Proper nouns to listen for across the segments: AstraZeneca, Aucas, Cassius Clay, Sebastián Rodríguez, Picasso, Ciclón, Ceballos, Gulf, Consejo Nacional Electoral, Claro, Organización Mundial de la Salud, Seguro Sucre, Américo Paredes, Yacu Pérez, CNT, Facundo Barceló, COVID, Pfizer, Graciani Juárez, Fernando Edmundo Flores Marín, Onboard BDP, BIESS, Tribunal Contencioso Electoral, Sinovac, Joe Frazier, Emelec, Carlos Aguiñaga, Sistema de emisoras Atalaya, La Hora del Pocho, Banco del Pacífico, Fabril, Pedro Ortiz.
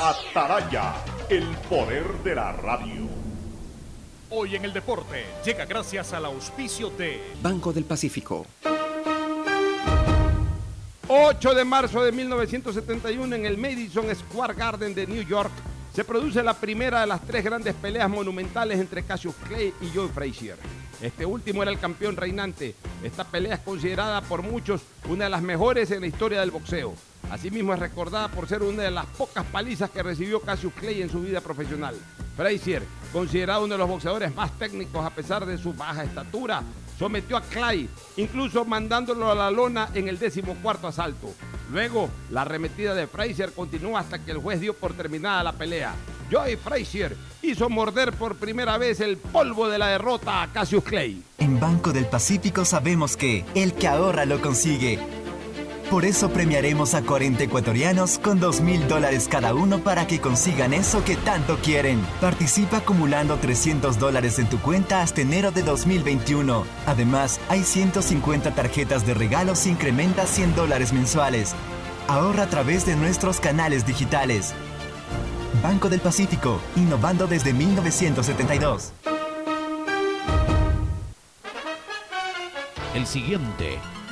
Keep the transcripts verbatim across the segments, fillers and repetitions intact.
Ataraya, el poder de la radio. Hoy en el deporte llega gracias al auspicio de Banco del Pacífico. ocho de marzo de mil novecientos setenta y uno, en el Madison Square Garden de New York, se produce la primera de las tres grandes peleas monumentales entre Cassius Clay y Joe Frazier. Este último era el campeón reinante. Esta pelea es considerada por muchos una de las mejores en la historia del boxeo. Asimismo es recordada por ser una de las pocas palizas que recibió Cassius Clay en su vida profesional. Frazier, considerado uno de los boxeadores más técnicos a pesar de su baja estatura, sometió a Clay, incluso mandándolo a la lona en el decimocuarto asalto. Luego, la arremetida de Frazier continuó hasta que el juez dio por terminada la pelea. Joe Frazier hizo morder por primera vez el polvo de la derrota a Cassius Clay. En Banco del Pacífico sabemos que el que ahorra lo consigue. Por eso premiaremos a cuarenta ecuatorianos con dos mil dólares cada uno para que consigan eso que tanto quieren. Participa acumulando trescientos dólares en tu cuenta hasta enero de dos mil veintiuno. Además, hay ciento cincuenta tarjetas de regalos e incrementa cien dólares mensuales. Ahorra a través de nuestros canales digitales. Banco del Pacífico, innovando desde mil novecientos setenta y dos. El siguiente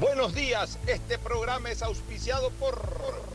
Buenos días, este programa es auspiciado por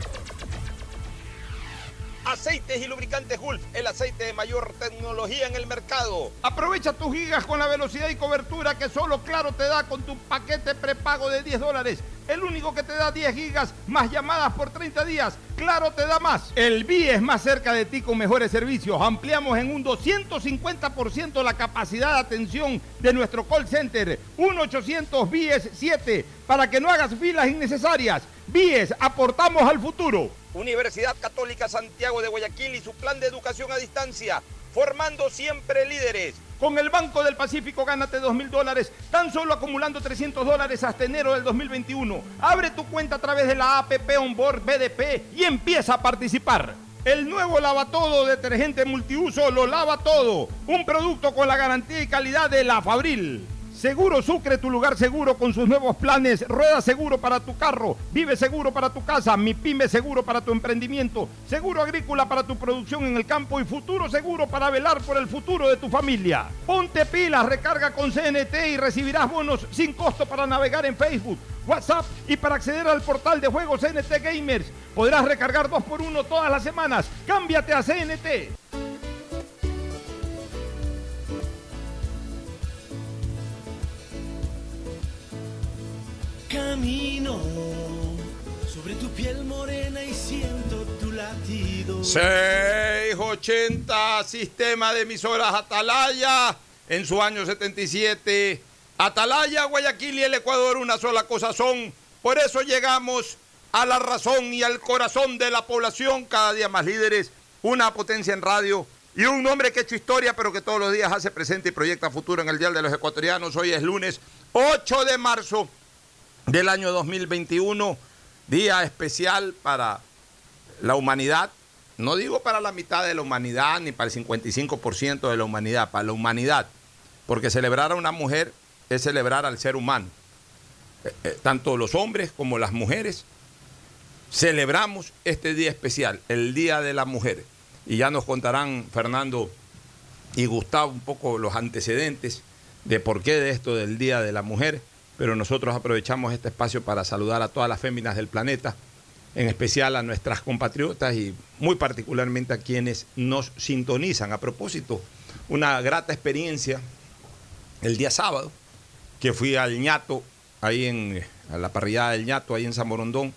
Aceites y lubricantes Gulf, el aceite de mayor tecnología en el mercado. Aprovecha tus gigas con la velocidad y cobertura que solo Claro te da con tu paquete prepago de diez dólares. El único que te da diez gigas más llamadas por treinta días. Claro te da más. El BIESS más cerca de ti con mejores servicios. Ampliamos en un doscientos cincuenta por ciento la capacidad de atención de nuestro call center. uno ochocientos BIESS siete para que no hagas filas innecesarias. BIESS, aportamos al futuro. Universidad Católica Santiago de Guayaquil y su plan de educación a distancia, formando siempre líderes. Con el Banco del Pacífico gánate dos mil dólares, tan solo acumulando trescientos dólares hasta enero del dos mil veintiuno. Abre tu cuenta a través de la app Onboard B D P y empieza a participar. El nuevo Lava Todo detergente multiuso lo lava todo. Un producto con la garantía y calidad de la Fabril. Seguro Sucre, tu lugar seguro con sus nuevos planes. Rueda seguro para tu carro, vive seguro para tu casa, mi pyme seguro para tu emprendimiento, seguro agrícola para tu producción en el campo y futuro seguro para velar por el futuro de tu familia. Ponte pilas, recarga con C N T y recibirás bonos sin costo para navegar en Facebook, WhatsApp y para acceder al portal de juegos C N T Gamers. Podrás recargar dos por uno todas las semanas. ¡Cámbiate a C N T! Camino sobre tu piel morena y siento tu latido. seiscientos ochenta, sistema de emisoras Atalaya en su año setenta y siete. Atalaya, Guayaquil y el Ecuador una sola cosa son. Por eso llegamos a la razón y al corazón de la población. Cada día más líderes, una potencia en radio y un hombre que ha hecho historia, pero que todos los días hace presente y proyecta futuro en el Dial de los Ecuatorianos. Hoy es lunes ocho de marzo del año dos mil veintiuno, día especial para la humanidad. No digo para la mitad de la humanidad, ni para el cincuenta y cinco por ciento de la humanidad, para la humanidad. Porque celebrar a una mujer es celebrar al ser humano. Eh, eh, tanto los hombres como las mujeres celebramos este día especial, el Día de la Mujer. Y ya nos contarán Fernando y Gustavo un poco los antecedentes de por qué de esto del Día de la Mujer. Pero nosotros aprovechamos este espacio para saludar a todas las féminas del planeta, en especial a nuestras compatriotas y muy particularmente a quienes nos sintonizan. A propósito, una grata experiencia el día sábado, que fui al ñato, ahí en a la parrillada del ñato, ahí en San Borondón.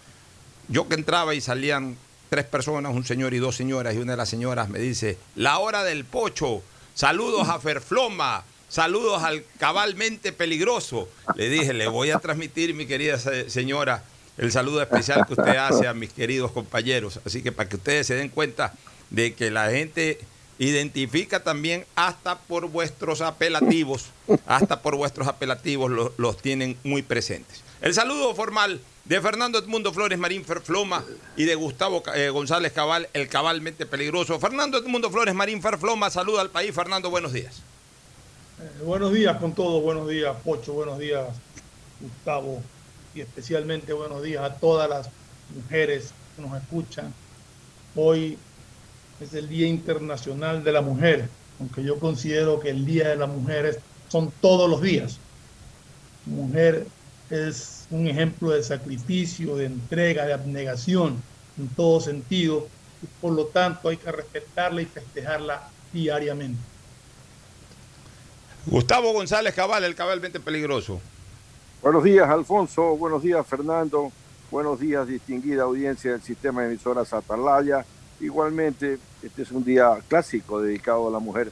Yo que entraba y salían tres personas, un señor y dos señoras, y una de las señoras me dice: La Hora del Pocho, saludos a Ferfloma, saludos al cabalmente peligroso. Le dije, le voy a transmitir, mi querida señora, el saludo especial que usted hace a mis queridos compañeros. Así que para que ustedes se den cuenta de que la gente identifica también hasta por vuestros apelativos, hasta por vuestros apelativos los, los tienen muy presentes. El saludo formal de Fernando Edmundo Flores Marín, Ferfloma, y de Gustavo eh, González Cabal, el cabalmente peligroso. Fernando Edmundo Flores Marín, Ferfloma, saluda al país. Fernando, buenos días. Eh, buenos días con todos, buenos días Pocho, buenos días Gustavo, y especialmente buenos días a todas las mujeres que nos escuchan. Hoy es el Día Internacional de la Mujer, aunque yo considero que el Día de las Mujeres son todos los días. Mujer es un ejemplo de sacrificio, de entrega, de abnegación en todo sentido, y por lo tanto hay que respetarla y festejarla diariamente. Gustavo González Cabal, el cabalmente peligroso. Buenos días, Alfonso. Buenos días, Fernando. Buenos días, distinguida audiencia del sistema de emisoras Atalaya. Igualmente, este es un día clásico dedicado a la mujer.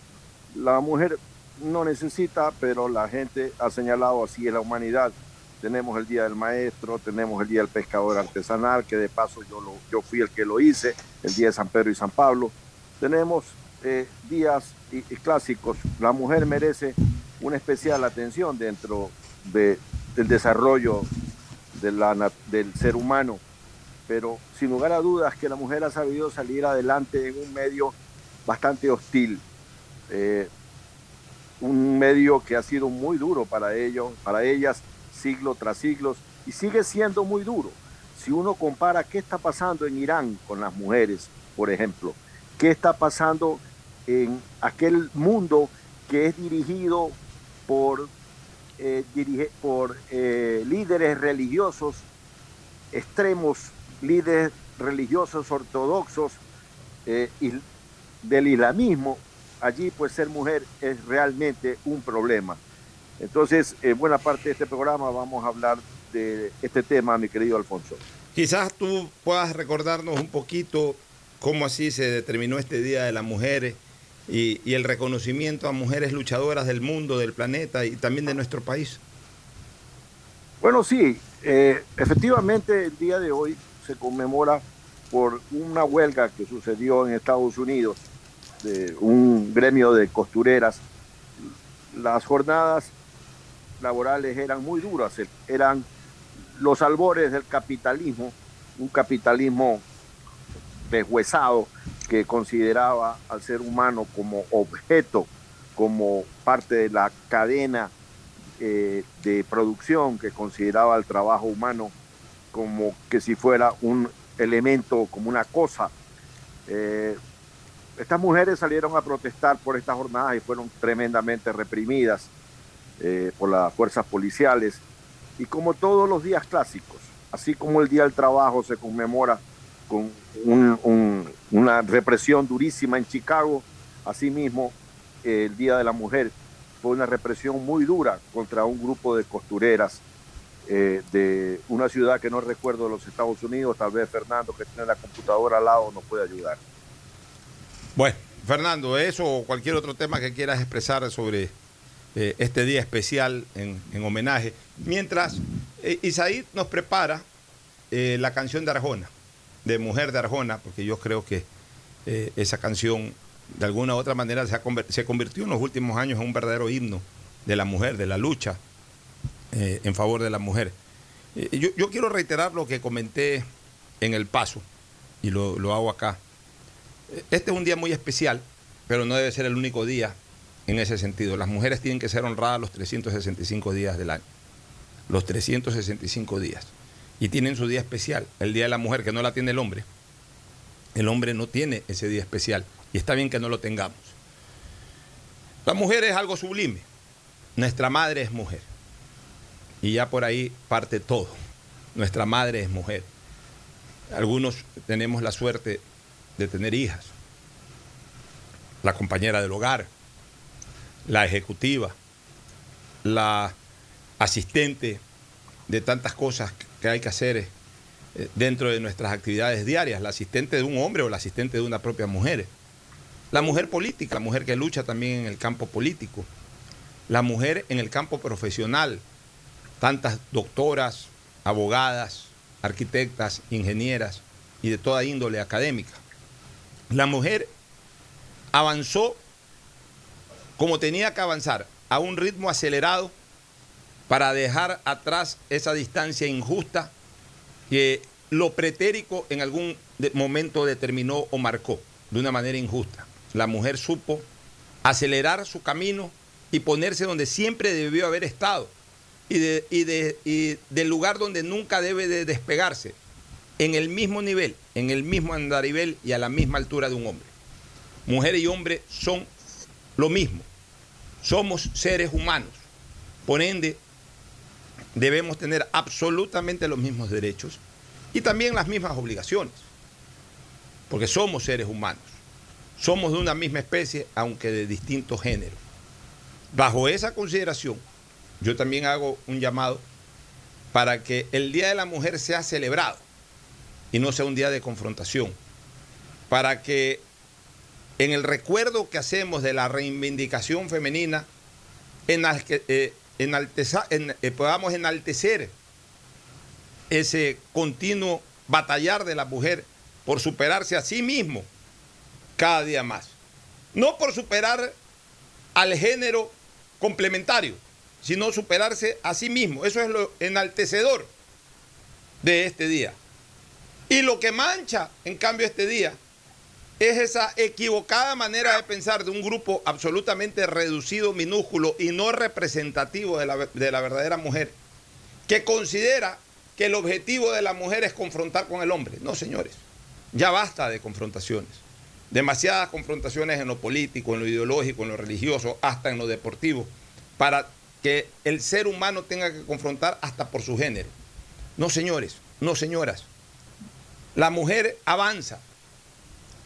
La mujer no necesita, pero la gente ha señalado, así es la humanidad. Tenemos el Día del Maestro, tenemos el Día del Pescador Artesanal, que de paso yo, lo, yo fui el que lo hice, el Día de San Pedro y San Pablo. Tenemos eh, días y, y clásicos. La mujer merece una especial atención dentro de, del desarrollo de la, del ser humano. Pero sin lugar a dudas que la mujer ha sabido salir adelante en un medio bastante hostil, eh, un medio que ha sido muy duro para ellos, para ellas, siglo tras siglo, y sigue siendo muy duro. Si uno compara qué está pasando en Irán con las mujeres, por ejemplo, qué está pasando en aquel mundo que es dirigido por, eh, dirige, por eh, líderes religiosos extremos, líderes religiosos ortodoxos eh, y del islamismo, allí pues ser mujer es realmente un problema. Entonces, en buena parte de este programa vamos a hablar de este tema, mi querido Alfonso. Quizás tú puedas recordarnos un poquito cómo así se determinó este Día de las Mujeres y, y el reconocimiento a mujeres luchadoras del mundo, del planeta y también de nuestro país. Bueno, sí, eh, efectivamente el día de hoy se conmemora por una huelga que sucedió en Estados Unidos, de un gremio de costureras. Las jornadas laborales eran muy duras, eran los albores del capitalismo, un capitalismo deshuesado que consideraba al ser humano como objeto, como parte de la cadena eh, de producción, que consideraba al trabajo humano como que si fuera un elemento, como una cosa. Eh, estas mujeres salieron a protestar por estas jornadas y fueron tremendamente reprimidas eh, por las fuerzas policiales. Y como todos los días clásicos, así como el Día del Trabajo se conmemora con un, un, una represión durísima en Chicago, asimismo eh, el Día de la Mujer fue una represión muy dura contra un grupo de costureras Eh, de una ciudad que no recuerdo de los Estados Unidos. Tal vez Fernando, que tiene la computadora al lado, nos puede ayudar. Bueno, Fernando, eso o cualquier otro tema que quieras expresar sobre eh, este día especial en, en homenaje. Mientras, eh, Isaí nos prepara eh, la canción de Arjona, de Mujer de Arjona, porque yo creo que eh, esa canción de alguna u otra manera se, ha convert- se convirtió en los últimos años en un verdadero himno de la mujer, de la lucha Eh, en favor de la mujer. Eh, yo, yo quiero reiterar lo que comenté en El Paso y lo, lo hago acá. Este es un día muy especial, pero no debe ser el único día en ese sentido. Las mujeres tienen que ser honradas los trescientos sesenta y cinco días del año, los trescientos sesenta y cinco días, y tienen su día especial, el Día de la Mujer, que no la tiene el hombre. El hombre no tiene ese día especial, y está bien que no lo tengamos. La mujer es algo sublime. Nuestra madre es mujer. Y ya por ahí parte todo. Nuestra madre es mujer. Algunos tenemos la suerte de tener hijas. La compañera del hogar, la ejecutiva, la asistente de tantas cosas que hay que hacer dentro de nuestras actividades diarias, la asistente de un hombre o la asistente de una propia mujer, la mujer política, la mujer que lucha también en el campo político, la mujer en el campo profesional, tantas doctoras, abogadas, arquitectas, ingenieras y de toda índole académica. La mujer avanzó como tenía que avanzar, a un ritmo acelerado para dejar atrás esa distancia injusta que lo pretérico en algún momento determinó o marcó de una manera injusta. La mujer supo acelerar su camino y ponerse donde siempre debió haber estado y, de, y, de, y del lugar donde nunca debe de despegarse, en el mismo nivel, en el mismo andarivel y a la misma altura de un hombre. Mujer y hombre son lo mismo, somos seres humanos, por ende debemos tener absolutamente los mismos derechos y también las mismas obligaciones, porque somos seres humanos, somos de una misma especie, aunque de distintos géneros. Bajo esa consideración, yo también hago un llamado para que el Día de la Mujer sea celebrado y no sea un día de confrontación, para que en el recuerdo que hacemos de la reivindicación femenina, en las que, eh, enalteza, en, eh, podamos enaltecer ese continuo batallar de la mujer por superarse a sí mismo cada día más. No por superar al género complementario, sino superarse a sí mismo. Eso es lo enaltecedor de este día. Y lo que mancha, en cambio, este día es esa equivocada manera de pensar de un grupo absolutamente reducido, minúsculo y no representativo de la, de la verdadera mujer, que considera que el objetivo de la mujer es confrontar con el hombre. No, señores, ya basta de confrontaciones. Demasiadas confrontaciones en lo político, en lo ideológico, en lo religioso, hasta en lo deportivo, para que el ser humano tenga que confrontar hasta por su género. No, señores, no, señoras. La mujer avanza.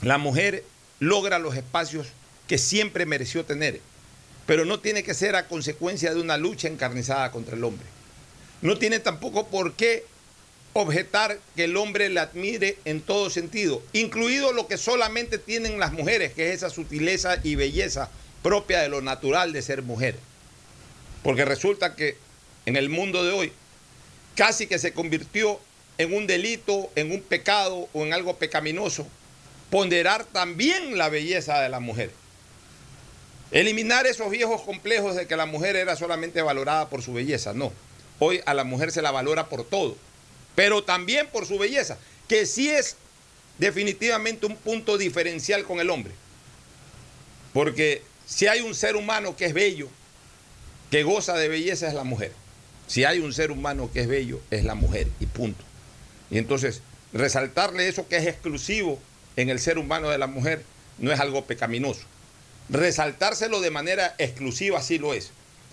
La mujer logra los espacios que siempre mereció tener, pero no tiene que ser a consecuencia de una lucha encarnizada contra el hombre. No tiene tampoco por qué objetar que el hombre la admire en todo sentido, incluido lo que solamente tienen las mujeres, que es esa sutileza y belleza propia de lo natural de ser mujer. Porque resulta que en el mundo de hoy casi que se convirtió en un delito, en un pecado o en algo pecaminoso ponderar también la belleza de la mujer. Eliminar esos viejos complejos de que la mujer era solamente valorada por su belleza. No, hoy a la mujer se la valora por todo, pero también por su belleza, que sí es definitivamente un punto diferencial con el hombre. Porque si hay un ser humano que es bello, que goza de belleza, es la mujer. Si hay un ser humano que es bello, es la mujer, y punto. Y entonces, resaltarle eso que es exclusivo en el ser humano de la mujer no es algo pecaminoso. Resaltárselo de manera exclusiva sí lo es.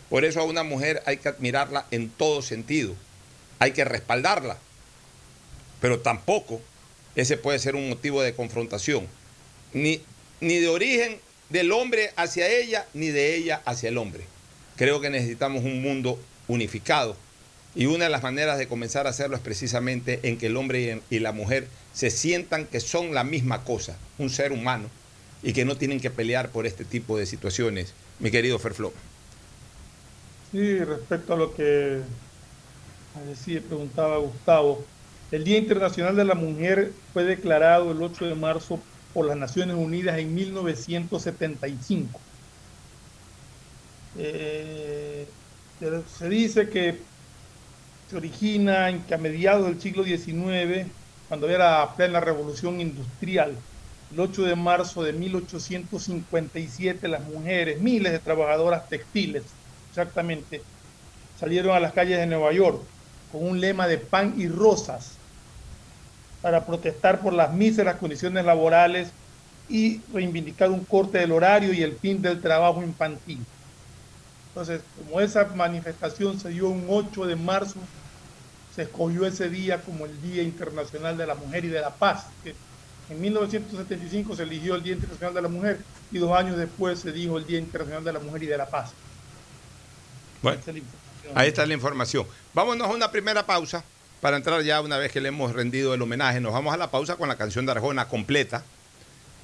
Por eso a una mujer hay que admirarla en todo sentido, hay que respaldarla, pero tampoco ese puede ser un motivo de confrontación, ni, ni de origen del hombre hacia ella, ni de ella hacia el hombre. Creo que necesitamos un mundo unificado, y una de las maneras de comenzar a hacerlo es precisamente en que el hombre y la mujer se sientan que son la misma cosa, un ser humano, y que no tienen que pelear por este tipo de situaciones, mi querido Ferfló. Sí, respecto a lo que decía, preguntaba Gustavo, el Día Internacional de la Mujer fue declarado el ocho de marzo por las Naciones Unidas en mil novecientos setenta y cinco. Eh, se dice que se origina en que a mediados del siglo diecinueve, cuando era plena revolución industrial. El ocho de marzo de mil ochocientos cincuenta y siete, las mujeres, miles de trabajadoras textiles, exactamente, salieron a las calles de Nueva York con un lema de pan y rosas para protestar por las míseras condiciones laborales y reivindicar un corte del horario y el fin del trabajo infantil. Entonces, como esa manifestación se dio un ocho de marzo, se escogió ese día como el Día Internacional de la Mujer y de la Paz. Que en mil novecientos setenta y cinco se eligió el Día Internacional de la Mujer y dos años después se dijo el Día Internacional de la Mujer y de la Paz. Bueno, ahí está la información. Vámonos a una primera pausa para entrar ya, una vez que le hemos rendido el homenaje. Nos vamos a la pausa con la canción de Arjona completa.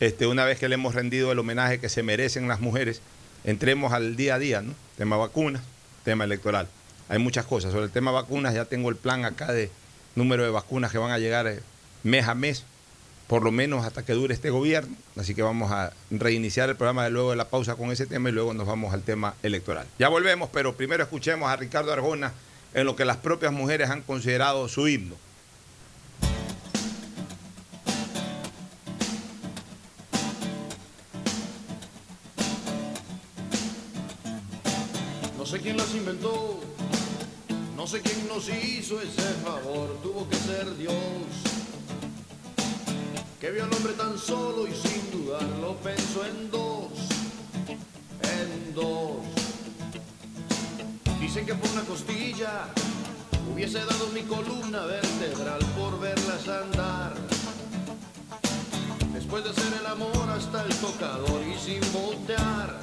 Este, una vez que le hemos rendido el homenaje que se merecen las mujeres, entremos al día a día, ¿no? Tema vacunas, tema electoral. Hay muchas cosas. Sobre el tema vacunas ya tengo el plan acá de número de vacunas que van a llegar mes a mes, por lo menos hasta que dure este gobierno. Así que vamos a reiniciar el programa de luego de la pausa con ese tema y luego nos vamos al tema electoral. Ya volvemos, pero primero escuchemos a Ricardo Arjona en lo que las propias mujeres han considerado su himno. No sé quién las inventó, no sé quién nos hizo ese favor, tuvo que ser Dios, que vio al hombre tan solo y sin dudarlo pensó en dos, en dos. Dicen que por una costilla hubiese dado mi columna vertebral por verlas andar, después de hacer el amor hasta el tocador y sin voltear,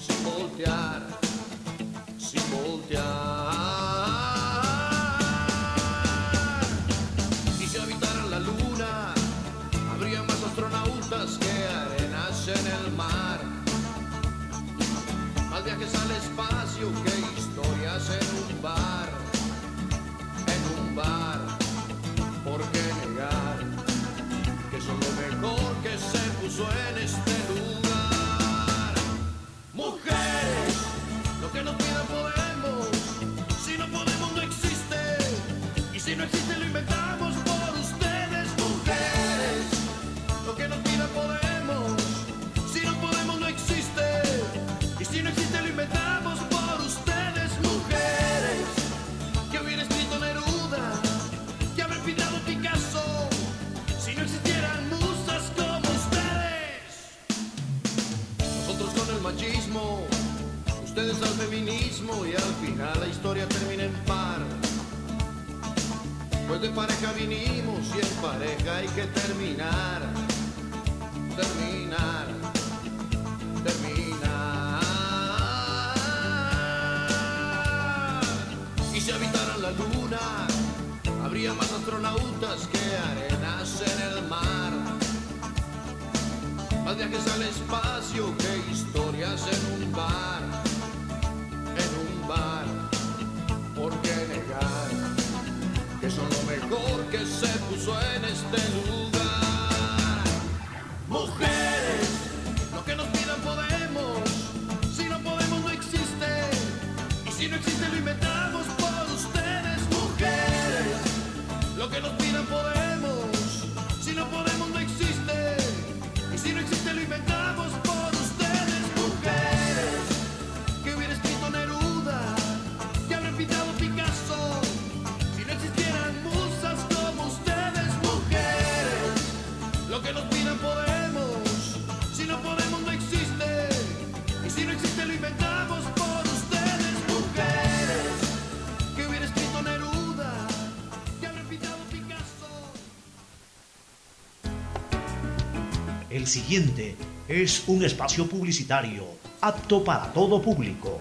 sin voltear, sin voltear. Y si habitaran la luna, habría más astronautas que arenas en el mar. Más viajes al espacio que historias en un bar, en un bar. ¿Por qué negar que son lo mejor que se puso en este lugar? Mujeres, lo que nos pidan podemos. Si no podemos no existe, y si no existe lo inventamos por ustedes. Mujeres, lo que nos pidan podemos. Si no podemos no existe, y si no existe lo inventamos por ustedes. Mujeres, que hubiera escrito Neruda, que habría pintado Picasso, si no existieran musas como ustedes. Nosotros con el machismo, ustedes al feminismo, y al final la historia termina en par. Pues de pareja vinimos y en pareja hay que terminar, terminar, terminar. Y si habitaran la luna, habría más astronautas que arenas en el mar. Más viajes al espacio que historias en un bar. ¿Por qué negar que son lo mejor que se puso en este lugar? Mujeres, lo que nos pidan podemos. Si no podemos no existe, y si no existe lo inventamos por ustedes. Mujeres, lo que nos pidan podemos. Si no podemos no existe, y si no existe lo inventamos por ustedes. Mujeres, que hubiera escrito Neruda, que habrá pintado Picasso, si no existieran musas como ustedes. Mujeres, lo que nos pidan podemos. Si no podemos no existe, y si no existe lo inventamos por ustedes. Mujeres, que hubiera escrito Neruda, que habrá pintado Picasso. El siguiente es un espacio publicitario apto para todo público.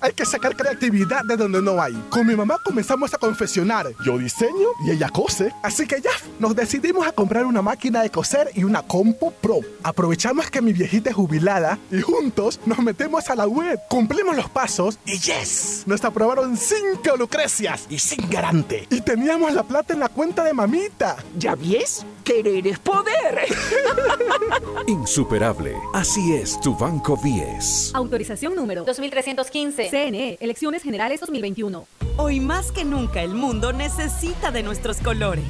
Hay que sacar creatividad de donde no hay. Con mi mamá comenzamos a confeccionar. Yo diseño y ella cose. Así que ya, nos decidimos a comprar una máquina de coser y una compu pro. Aprovechamos que mi viejita es jubilada y juntos nos metemos a la web. Cumplimos los pasos y ¡yes! Nos aprobaron cinco Lucrecias y sin garante. Y teníamos la plata en la cuenta de mamita. ¿Ya ves? Querer es poder. Insuperable. Así es tu Banco BIESS. Autorización número dos mil trescientos quince. C N E, Elecciones Generales dos mil veintiuno. Hoy más que nunca el mundo necesita de nuestros colores.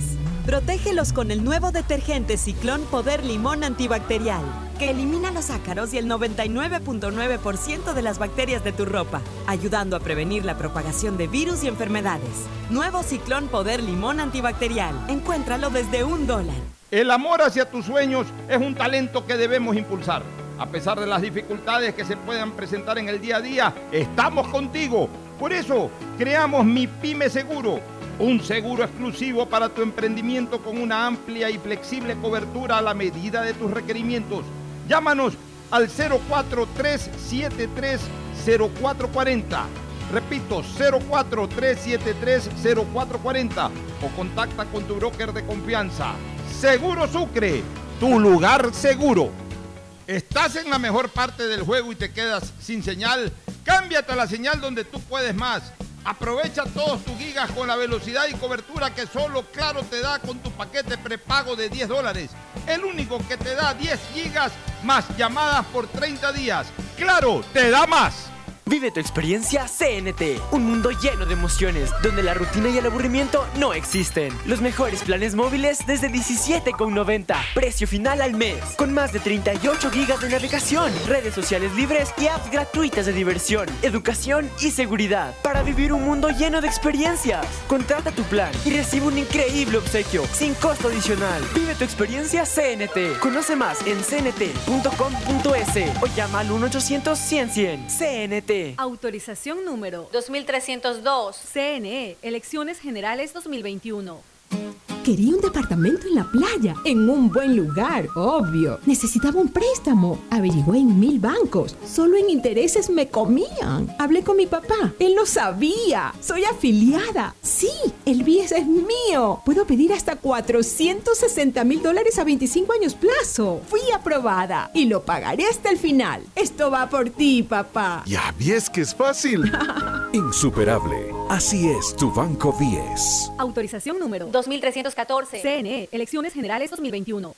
Protégelos con el nuevo detergente Ciclón Poder Limón Antibacterial, que elimina los ácaros y el noventa y nueve punto nueve por ciento de las bacterias de tu ropa, ayudando a prevenir la propagación de virus y enfermedades. Nuevo Ciclón Poder Limón Antibacterial. Encuéntralo desde un dólar. El amor hacia tus sueños es un talento que debemos impulsar. A pesar de las dificultades que se puedan presentar en el día a día, estamos contigo. Por eso, creamos Mi Pyme Seguro. Un seguro exclusivo para tu emprendimiento con una amplia y flexible cobertura a la medida de tus requerimientos. Llámanos al cero cuatro tres siete tres cero cuatro cuatro cero. Repito, cero cuatro tres siete tres cero cuatro cuatro cero, o contacta con tu broker de confianza. Seguro Sucre, tu lugar seguro. ¿Estás en la mejor parte del juego y te quedas sin señal? Cámbiate a la señal donde tú puedes más. Aprovecha todos tus gigas con la velocidad y cobertura que solo Claro te da con tu paquete prepago de diez dólares. El único que te da diez gigas más llamadas por treinta días. ¡Claro, te da más! Vive tu experiencia C N T, un mundo lleno de emociones, donde la rutina y el aburrimiento no existen. Los mejores planes móviles desde diecisiete con noventa, precio final al mes, con más de treinta y ocho gigas de navegación, redes sociales libres y apps gratuitas de diversión, educación y seguridad, para vivir un mundo lleno de experiencias. Contrata tu plan y recibe un increíble obsequio, sin costo adicional. Vive tu experiencia C N T. Conoce más en c n t punto com punto es o llama al uno ochocientos cien cien. C N T. Autorización número dos mil trescientos dos. C N E, Elecciones Generales dos mil veintiuno. Quería un departamento en la playa, en un buen lugar, obvio. Necesitaba un préstamo. Averigüé en mil bancos. Solo en intereses me comían. Hablé con mi papá. Él no sabía. Soy afiliada. Sí, el BIESS es mío. Puedo pedir hasta cuatrocientos sesenta mil dólares a veinticinco años plazo. Fui aprobada y lo pagaré hasta el final. Esto va por ti, papá. Ya, BIESS, que es fácil. Insuperable. Así es tu Banco BIESS. Autorización número dos mil trescientos catorce. C N E, Elecciones Generales dos mil veintiuno.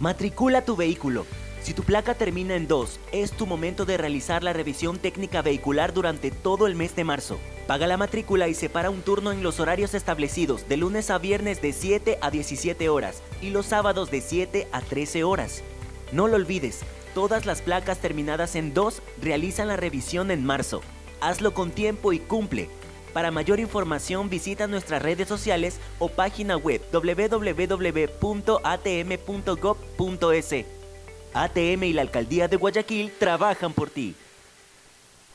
Matricula tu vehículo. Si tu placa termina en dos, es tu momento de realizar la revisión técnica vehicular durante todo el mes de marzo. Paga la matrícula y separa un turno en los horarios establecidos, de lunes a viernes de siete a diecisiete horas y los sábados de siete a trece horas. No lo olvides, todas las placas terminadas en dos realizan la revisión en marzo. Hazlo con tiempo y cumple. Para mayor información visita nuestras redes sociales o página web doble u doble u doble u punto a t m punto gob punto es. A T M y la Alcaldía de Guayaquil trabajan por ti.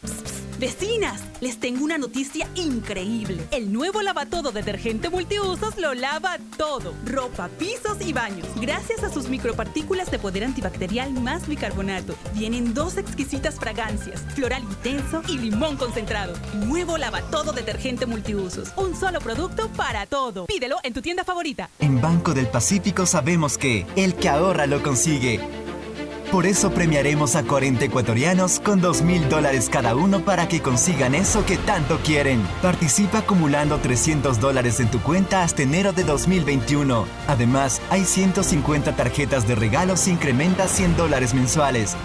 Psst, psst. Vecinas, les tengo una noticia increíble. El nuevo Lava Todo detergente multiusos lo lava todo. Ropa, pisos y baños. Gracias a sus micropartículas de poder antibacterial más bicarbonato. Vienen dos exquisitas fragancias, floral intenso y limón concentrado. Nuevo Lava Todo detergente multiusos. Un solo producto para todo. Pídelo en tu tienda favorita. En Banco del Pacífico sabemos que el que ahorra lo consigue. Por eso premiaremos a cuarenta ecuatorianos con dos mil dólares cada uno para que consigan eso que tanto quieren. Participa acumulando trescientos dólares en tu cuenta hasta enero de dos mil veintiuno. Además, hay ciento cincuenta tarjetas de regalo si incrementas cien dólares mensuales.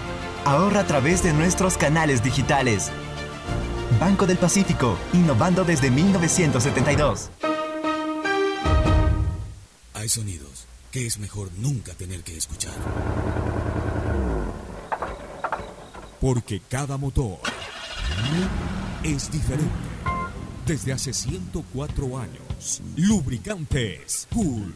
Ahorra a través de nuestros canales digitales. Banco del Pacífico, innovando desde mil novecientos setenta y dos. Hay sonidos que es mejor nunca tener que escuchar. Porque cada motor es diferente. Desde hace ciento cuatro años, Lubricantes Gulf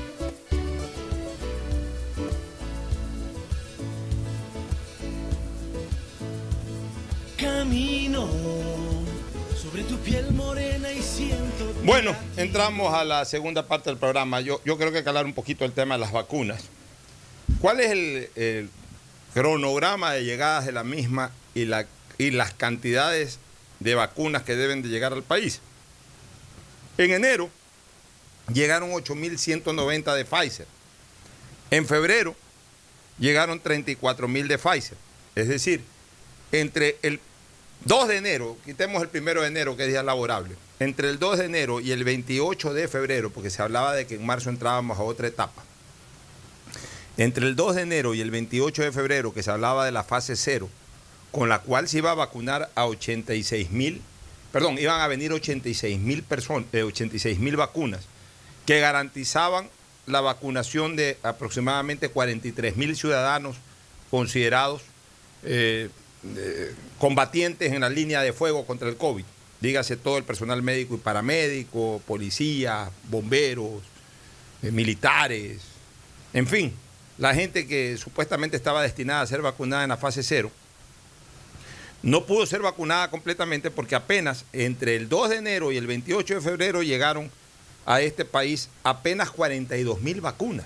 Camino sobre tu piel morena y siento... Bueno, entramos a la segunda parte del programa. Yo, yo creo que hay que hablar un poquito del tema de las vacunas. ¿Cuál es el... el cronograma de llegadas de la misma y, la, y las cantidades de vacunas que deben de llegar al país? En enero llegaron ocho mil ciento noventa de Pfizer. En febrero llegaron treinta y cuatro mil de Pfizer. Es decir, entre el dos de enero, quitemos el primero de enero que es día laborable, entre el dos de enero y el veintiocho de febrero, porque se hablaba de que en marzo entrábamos a otra etapa, entre el dos de enero y el veintiocho de febrero, que se hablaba de la fase cero, con la cual se iba a vacunar a ochenta y seis mil, perdón, iban a venir ochenta y seis mil personas, eh, ochenta y seis mil vacunas, que garantizaban la vacunación de aproximadamente cuarenta y tres mil ciudadanos considerados eh, eh, combatientes en la línea de fuego contra el COVID. Dígase todo el personal médico y paramédico, policías, bomberos, eh, militares, en fin, la gente que supuestamente estaba destinada a ser vacunada en la fase cero, no pudo ser vacunada completamente porque apenas entre el dos de enero y el veintiocho de febrero llegaron a este país apenas cuarenta y dos mil vacunas.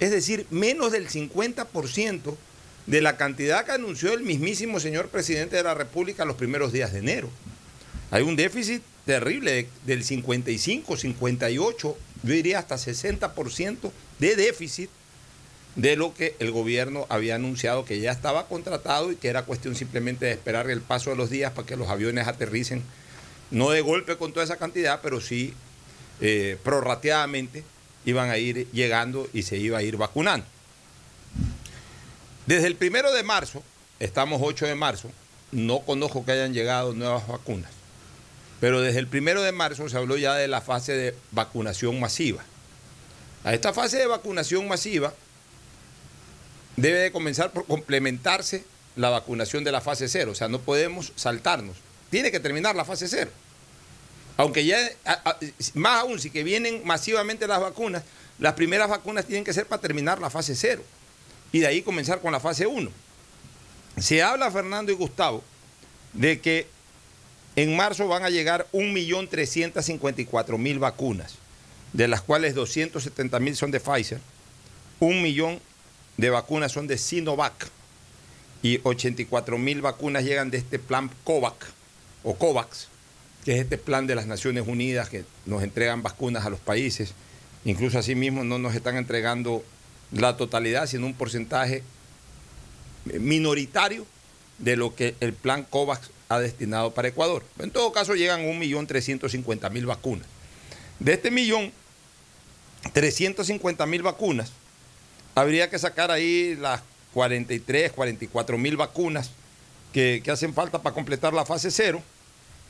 Es decir, menos del cincuenta por ciento de la cantidad que anunció el mismísimo señor presidente de la República los primeros días de enero. Hay un déficit terrible del cincuenta y cinco, cincuenta y ocho, yo diría hasta sesenta por ciento de déficit de lo que el gobierno había anunciado que ya estaba contratado y que era cuestión simplemente de esperar el paso de los días para que los aviones aterricen, no de golpe con toda esa cantidad, pero sí eh, prorrateadamente iban a ir llegando y se iba a ir vacunando. Desde el primero de marzo, estamos ocho de marzo, no conozco que hayan llegado nuevas vacunas, pero desde el primero de marzo se habló ya de la fase de vacunación masiva. A esta fase de vacunación masiva debe de comenzar por complementarse la vacunación de la fase cero, o sea, no podemos saltarnos, tiene que terminar la fase cero, aunque ya, a, a, más aún si que vienen masivamente las vacunas, las primeras vacunas tienen que ser para terminar la fase cero y de ahí comenzar con la fase uno. Se habla, Fernando y Gustavo, de que en marzo van a llegar un millón trescientas cincuenta y cuatro mil vacunas, de las cuales doscientas setenta mil son de Pfizer, un millón de vacunas son de Sinovac y ochenta y cuatro mil vacunas llegan de este plan COVAX, o COVAX, que es este plan de las Naciones Unidas que nos entregan vacunas a los países. Incluso así mismo no nos están entregando la totalidad, sino un porcentaje minoritario de lo que el plan COVAX ha destinado para Ecuador. En todo caso llegan un millón trescientas cincuenta mil vacunas. De este un millón trescientas cincuenta mil vacunas, habría que sacar ahí las cuarenta y tres, cuarenta y cuatro mil vacunas que, que hacen falta para completar la fase cero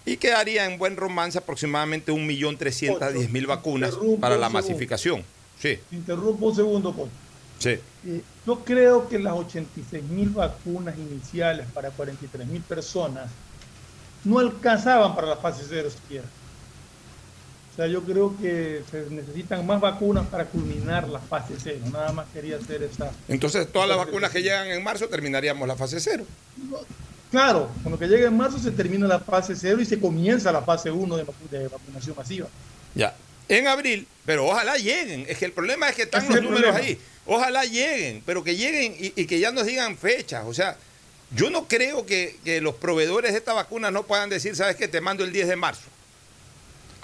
y quedaría en buen romance aproximadamente un millón trescientas diez mil vacunas para la masificación. Sí. Interrumpo un segundo, Pocho. Sí. Eh, yo creo que las ochenta y seis mil vacunas iniciales para cuarenta y tres mil personas no alcanzaban para la fase cero siquiera. O sea, yo creo que se necesitan más vacunas para culminar la fase cero. Nada más quería hacer esa... Entonces, todas las vacunas que llegan en marzo terminaríamos la fase cero. Claro, con lo que llega en marzo se termina la fase cero y se comienza la fase uno de, vacu de vacunación masiva. Ya, en abril, pero ojalá lleguen. Es que el problema es que están los números ahí. Ojalá lleguen, pero que lleguen y, y que ya nos digan fechas. O sea, yo no creo que, que los proveedores de esta vacuna no puedan decir, ¿sabes qué? Te mando el diez de marzo.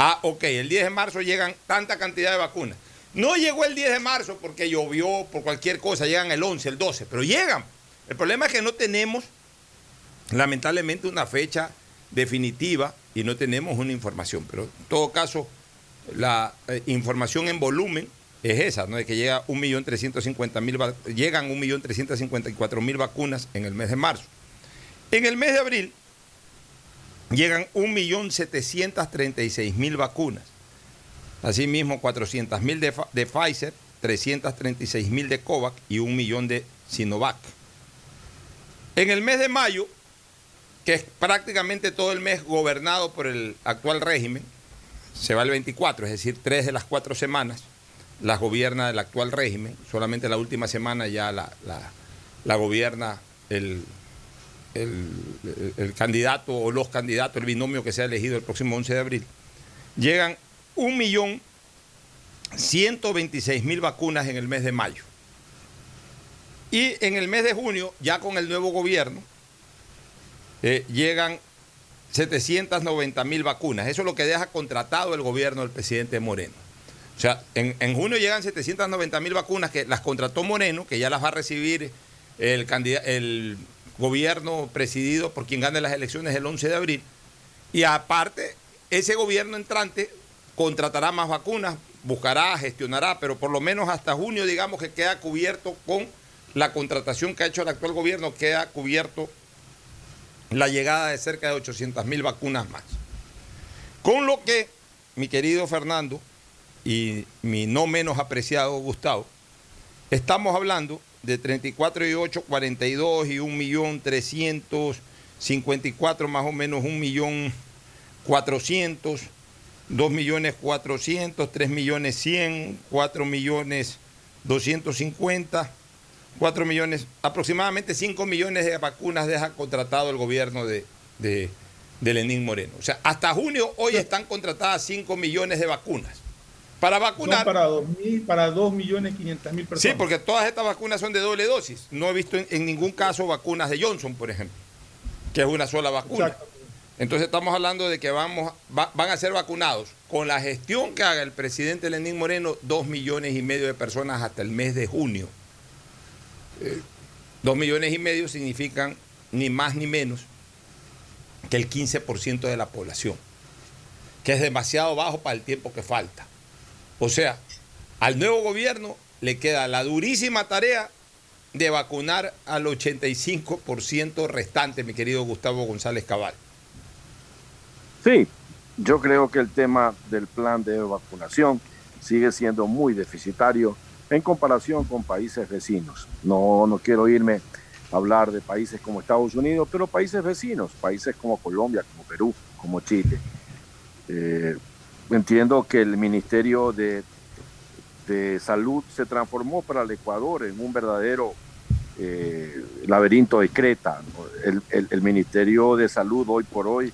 Ah, ok, el diez de marzo llegan tanta cantidad de vacunas. No llegó el diez de marzo porque llovió, por cualquier cosa, llegan el once, el doce, pero llegan. El problema es que no tenemos, lamentablemente, una fecha definitiva y no tenemos una información. Pero en todo caso, la eh, información en volumen es esa, ¿no? De que llega un millón trescientas cincuenta mil, llegan un millón trescientas cincuenta y cuatro mil vacunas en el mes de marzo. En el mes de abril llegan un millón setecientas treinta y seis mil vacunas. Asimismo, cuatrocientas mil de, de Pfizer, trescientas treinta y seis mil de COVAX y un millón de Sinovac. En el mes de mayo, que es prácticamente todo el mes gobernado por el actual régimen, se va el veinticuatro, es decir, tres de las cuatro semanas las gobierna el actual régimen. Solamente la última semana ya la, la, la gobierna el... El, el, el candidato o los candidatos, el binomio que sea elegido el próximo once de abril, llegan un millón ciento veintiséis mil vacunas en el mes de mayo. Y en el mes de junio, ya con el nuevo gobierno, eh, llegan setecientas noventa mil vacunas. Eso es lo que deja contratado el gobierno del presidente Moreno. O sea, en, en junio llegan setecientas noventa mil vacunas que las contrató Moreno, que ya las va a recibir el candidato, el gobierno presidido por quien gane las elecciones el once de abril, y aparte ese gobierno entrante contratará más vacunas, buscará, gestionará, pero por lo menos hasta junio, digamos que queda cubierto con la contratación que ha hecho el actual gobierno, queda cubierto la llegada de cerca de ochocientas mil vacunas más. Con lo que, mi querido Fernando y mi no menos apreciado Gustavo, estamos hablando de treinta y cuatro y ocho, cuarenta y dos y un millón trescientos cincuenta y cuatro, más o menos un millón cuatrocientos, dos millones cuatrocientos, tres millones cien, cuatro millones doscientos cincuenta, cuatro millones, aproximadamente cinco millones de vacunas deja contratado el gobierno de, de, de Lenín Moreno. O sea, hasta junio hoy están contratadas cinco millones de vacunas. Para vacunar. Son para dos mil, para dos millones quinientas mil personas. Sí, porque todas estas vacunas son de doble dosis. No he visto en, en ningún caso vacunas de Johnson, por ejemplo, que es una sola vacuna. Entonces estamos hablando de que vamos, va, van a ser vacunados, con la gestión que haga el presidente Lenín Moreno, dos millones y medio de personas hasta el mes de junio. Eh, dos millones y medio significan ni más ni menos que el quince por ciento de la población, que es demasiado bajo para el tiempo que falta. O sea, al nuevo gobierno le queda la durísima tarea de vacunar al ochenta y cinco por ciento restante, mi querido Gustavo González Cabal. Sí, yo creo que el tema del plan de vacunación sigue siendo muy deficitario en comparación con países vecinos. No, no quiero irme a hablar de países como Estados Unidos, pero países vecinos, países como Colombia, como Perú, como Chile. Eh, Entiendo que el Ministerio de, de Salud se transformó para el Ecuador en un verdadero eh, laberinto de Creta. El, el, el Ministerio de Salud hoy por hoy,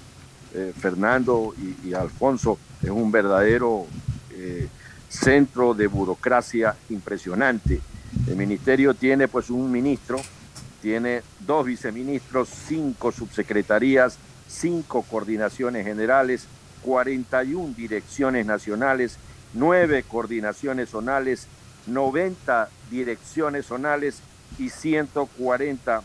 eh, Fernando y, y Alfonso, es un verdadero eh, centro de burocracia impresionante. El Ministerio tiene pues un ministro, tiene dos viceministros, cinco subsecretarías, cinco coordinaciones generales, cuarenta y una direcciones nacionales, nueve coordinaciones zonales, noventa direcciones zonales y ciento cuarenta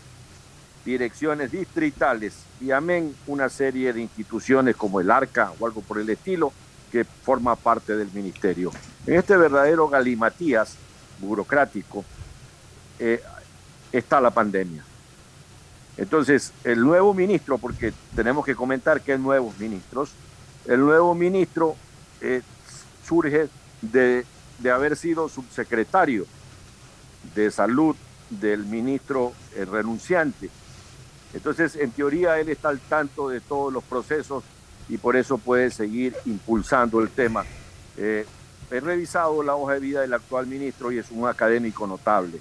direcciones distritales. Y amén, una serie de instituciones como el ARCA o algo por el estilo que forma parte del ministerio. En este verdadero galimatías burocrático eh, está la pandemia. Entonces, el nuevo ministro, porque tenemos que comentar que hay nuevos ministros, el nuevo ministro eh, surge de, de haber sido subsecretario de salud del ministro eh, renunciante. Entonces, en teoría, él está al tanto de todos los procesos y por eso puede seguir impulsando el tema. Eh, he revisado la hoja de vida del actual ministro y es un académico notable.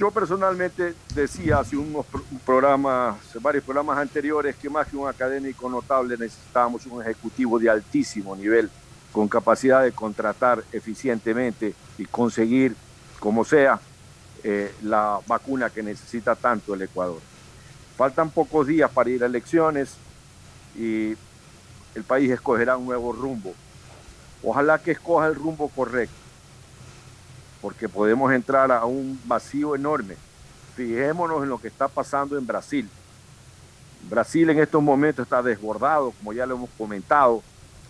Yo personalmente decía hace unos programas, varios programas anteriores, que más que un académico notable necesitábamos un ejecutivo de altísimo nivel, con capacidad de contratar eficientemente y conseguir, como sea, eh, la vacuna que necesita tanto el Ecuador. Faltan pocos días para ir a elecciones y el país escogerá un nuevo rumbo. Ojalá que escoja el rumbo correcto, porque podemos entrar a un vacío enorme. Fijémonos en lo que está pasando en Brasil. Brasil en estos momentos está desbordado, como ya lo hemos comentado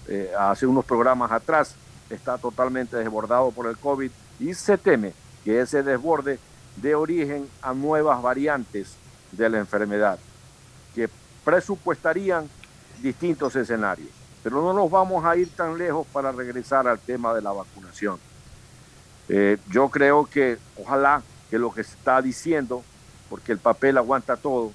eh, hace unos programas atrás, está totalmente desbordado por el COVID y se teme que ese desborde dé origen a nuevas variantes de la enfermedad, que presupuestarían distintos escenarios. Pero no nos vamos a ir tan lejos para regresar al tema de la vacunación. Eh, yo creo que, ojalá, que lo que se está diciendo, porque el papel aguanta todo,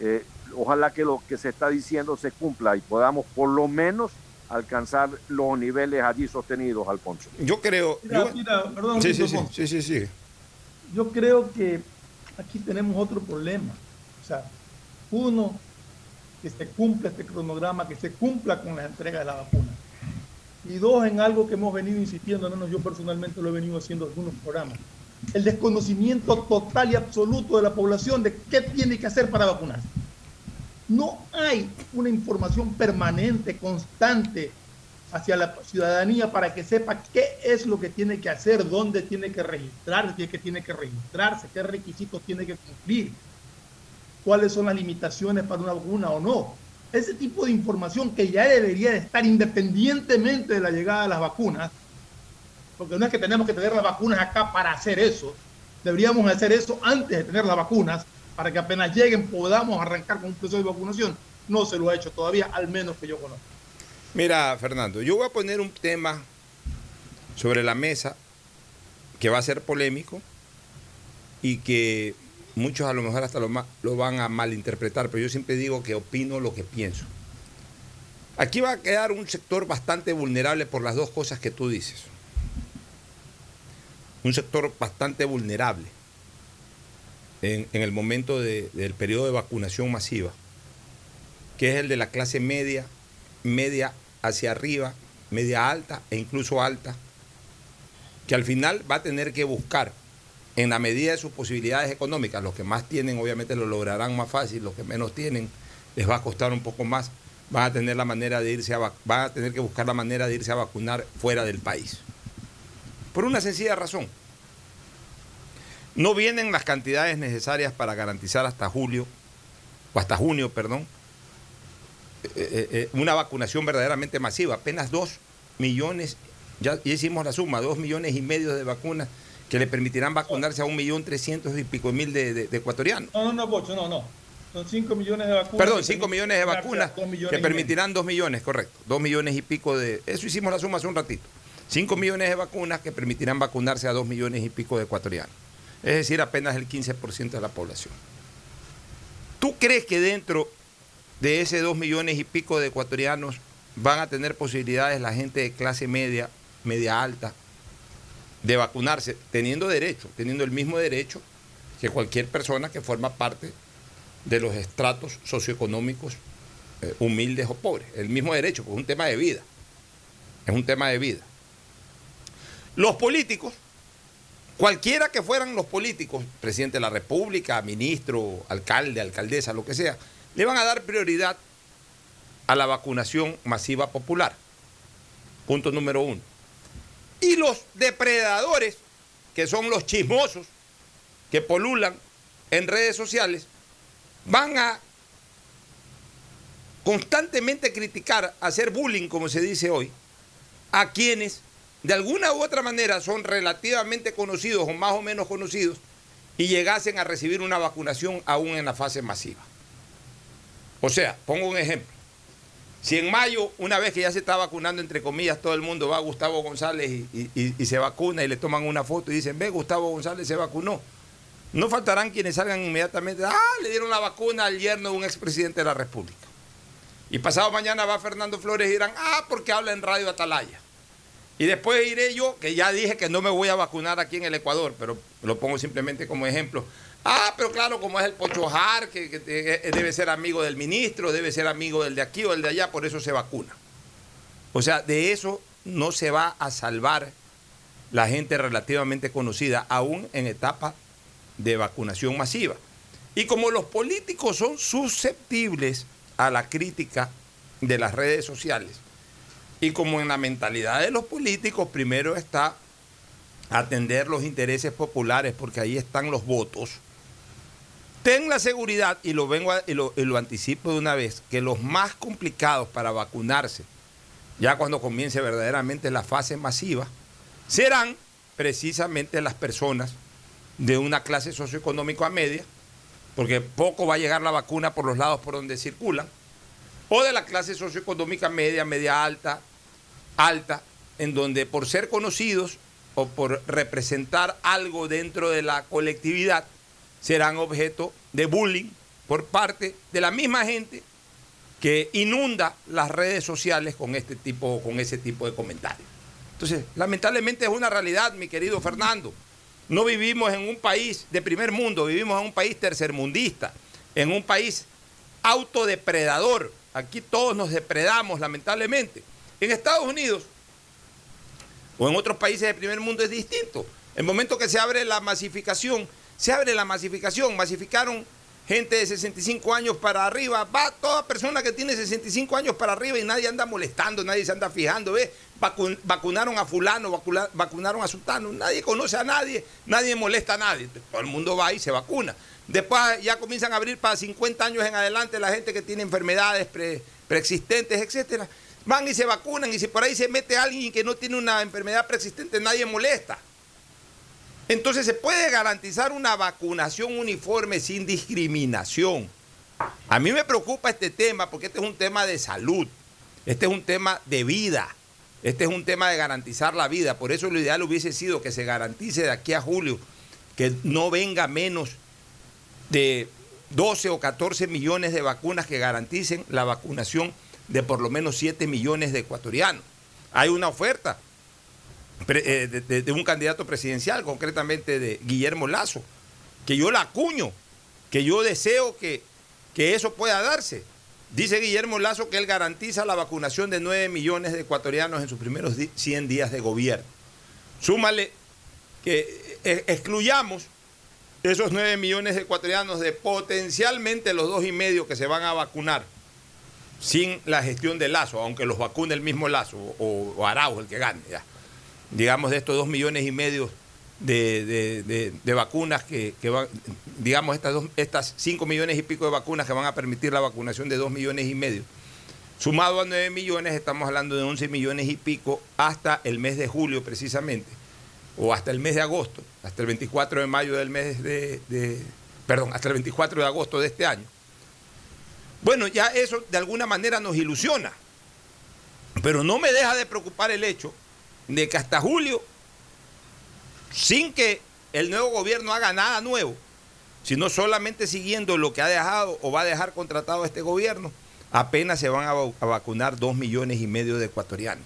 eh, ojalá que lo que se está diciendo se cumpla y podamos por lo menos alcanzar los niveles allí sostenidos, Alfonso. Yo creo... Mira, yo... mira, perdón, sí, sí, sí, sí, sí, sí. Yo creo que aquí tenemos otro problema. O sea, uno, que se cumpla este cronograma, que se cumpla con las entregas de la vacuna. Y dos, en algo que hemos venido insistiendo, al menos yo personalmente lo he venido haciendo en algunos programas, el desconocimiento total y absoluto de la población de qué tiene que hacer para vacunarse. No hay una información permanente, constante, hacia la ciudadanía para que sepa qué es lo que tiene que hacer, dónde tiene que registrarse, qué tiene que registrarse, qué requisitos tiene que cumplir. cuáles son las limitaciones para una vacuna o no. Ese tipo de información que ya debería de estar independientemente de la llegada de las vacunas, porque no es que tenemos que tener las vacunas acá para hacer eso, deberíamos hacer eso antes de tener las vacunas, para que apenas lleguen podamos arrancar con un proceso de vacunación. No se lo ha hecho todavía, al menos que yo conozca. Mira, Fernando, yo voy a poner un tema sobre la mesa que va a ser polémico y que muchos a lo mejor hasta lo, lo van a malinterpretar, pero yo siempre digo que opino lo que pienso. Aquí va a quedar un sector bastante vulnerable por las dos cosas que tú dices. Un sector bastante vulnerable en, en el momento de, del periodo de vacunación masiva, que es el de la clase media, media hacia arriba, media alta e incluso alta, que al final va a tener que buscar, en la medida de sus posibilidades económicas, los que más tienen obviamente lo lograrán más fácil, los que menos tienen les va a costar un poco más, van a tener la manera de irse a, van a tener que buscar la manera de irse a vacunar fuera del país. Por una sencilla razón: no vienen las cantidades necesarias para garantizar hasta julio, o hasta junio, perdón, eh, eh, una vacunación verdaderamente masiva. Apenas dos millones, ya hicimos la suma, dos millones y medio de vacunas que le permitirán vacunarse a un millón trescientos y pico mil de, de, de ecuatorianos. No, no, no, Pocho, no, no. Son cinco millones de vacunas. Perdón, cinco millones de vacunas que permitirán dos millones, correcto. Dos millones y pico de... Eso hicimos la suma hace un ratito. cinco millones de vacunas que permitirán vacunarse a dos millones y pico de ecuatorianos. Es decir, apenas el quince por ciento de la población. ¿Tú crees que dentro de ese dos millones y pico de ecuatorianos van a tener posibilidades la gente de clase media, media alta, de vacunarse, teniendo derecho, teniendo el mismo derecho que cualquier persona que forma parte de los estratos socioeconómicos eh, humildes o pobres? El mismo derecho, porque es un tema de vida. Es un tema de vida. Los políticos, cualquiera que fueran los políticos, presidente de la República, ministro, alcalde, alcaldesa, lo que sea, le van a dar prioridad a la vacunación masiva popular. Punto número uno. Y los depredadores, que son los chismosos que polulan en redes sociales, van a constantemente criticar, hacer bullying, como se dice hoy, a quienes de alguna u otra manera son relativamente conocidos o más o menos conocidos y llegasen a recibir una vacunación aún en la fase masiva. O sea, pongo un ejemplo. Si en mayo, una vez que ya se está vacunando, entre comillas, todo el mundo, va a Gustavo González y, y, y se vacuna y le toman una foto y dicen, ve, Gustavo González se vacunó. No faltarán quienes salgan inmediatamente, ah, le dieron la vacuna al yerno de un expresidente de la República. Y pasado mañana va Fernando Flores y dirán, ah, porque habla en Radio Atalaya. Y después iré yo, que ya dije que no me voy a vacunar aquí en el Ecuador, pero lo pongo simplemente como ejemplo. Ah, pero claro, como es el Pocho Car, que, que, que debe ser amigo del ministro, debe ser amigo del de aquí o del de allá, por eso se vacuna. O sea, de eso no se va a salvar la gente relativamente conocida, aún en etapa de vacunación masiva. Y como los políticos son susceptibles a la crítica de las redes sociales, y como en la mentalidad de los políticos primero está atender los intereses populares, porque ahí están los votos, ten la seguridad, y lo, vengo a, y lo, y lo anticipo de una vez, que los más complicados para vacunarse, ya cuando comience verdaderamente la fase masiva, serán precisamente las personas de una clase socioeconómica media, porque poco va a llegar la vacuna por los lados por donde circulan, o de la clase socioeconómica media, media alta, alta, en donde por ser conocidos o por representar algo dentro de la colectividad, serán objeto de bullying por parte de la misma gente que inunda las redes sociales con este tipo, con ese tipo de comentarios. Entonces, lamentablemente es una realidad, mi querido Fernando. No vivimos en un país de primer mundo, vivimos en un país tercermundista, en un país autodepredador. Aquí todos nos depredamos, lamentablemente. En Estados Unidos o en otros países del primer mundo es distinto. El momento que se abre la masificación, se abre la masificación. Masificaron gente de sesenta y cinco años para arriba, va toda persona que tiene sesenta y cinco años para arriba y nadie anda molestando, nadie se anda fijando, ¿ves? Vacun, vacunaron a fulano, vacula, vacunaron a sultano, nadie conoce a nadie, nadie molesta a nadie, todo el mundo va y se vacuna. Después ya comienzan a abrir para cincuenta años en adelante la gente que tiene enfermedades pre, preexistentes, etcétera. Van y se vacunan, y si por ahí se mete alguien que no tiene una enfermedad preexistente, nadie molesta. Entonces se puede garantizar una vacunación uniforme sin discriminación. A mí me preocupa este tema porque este es un tema de salud, este es un tema de vida, este es un tema de garantizar la vida. Por eso lo ideal hubiese sido que se garantice de aquí a julio que no venga menos de doce o catorce millones de vacunas que garanticen la vacunación de por lo menos siete millones de ecuatorianos. Hay una oferta de, de, de un candidato presidencial, concretamente de Guillermo Lasso, que yo la acuño, que yo deseo que, que eso pueda darse. Dice Guillermo Lasso que él garantiza la vacunación de nueve millones de ecuatorianos en sus primeros cien días de gobierno. Súmale que excluyamos esos nueve millones de ecuatorianos de potencialmente los dos y medio que se van a vacunar sin la gestión de Lasso, aunque los vacune el mismo Lasso o, o Arauz, el que gane, ya. Digamos, de estos dos millones y medio de, de, de, de vacunas que, que van, digamos, estas, dos, estas cinco millones y pico de vacunas que van a permitir la vacunación de dos millones y medio. Sumado a nueve millones, estamos hablando de once millones y pico hasta el mes de julio, precisamente, o hasta el mes de agosto, hasta el veinticuatro de mayo del mes de, de perdón, hasta el veinticuatro de agosto de este año. Bueno, ya eso de alguna manera nos ilusiona, pero no me deja de preocupar el hecho de que hasta julio, sin que el nuevo gobierno haga nada nuevo, sino solamente siguiendo lo que ha dejado o va a dejar contratado este gobierno, apenas se van a vacunar dos millones y medio de ecuatorianos.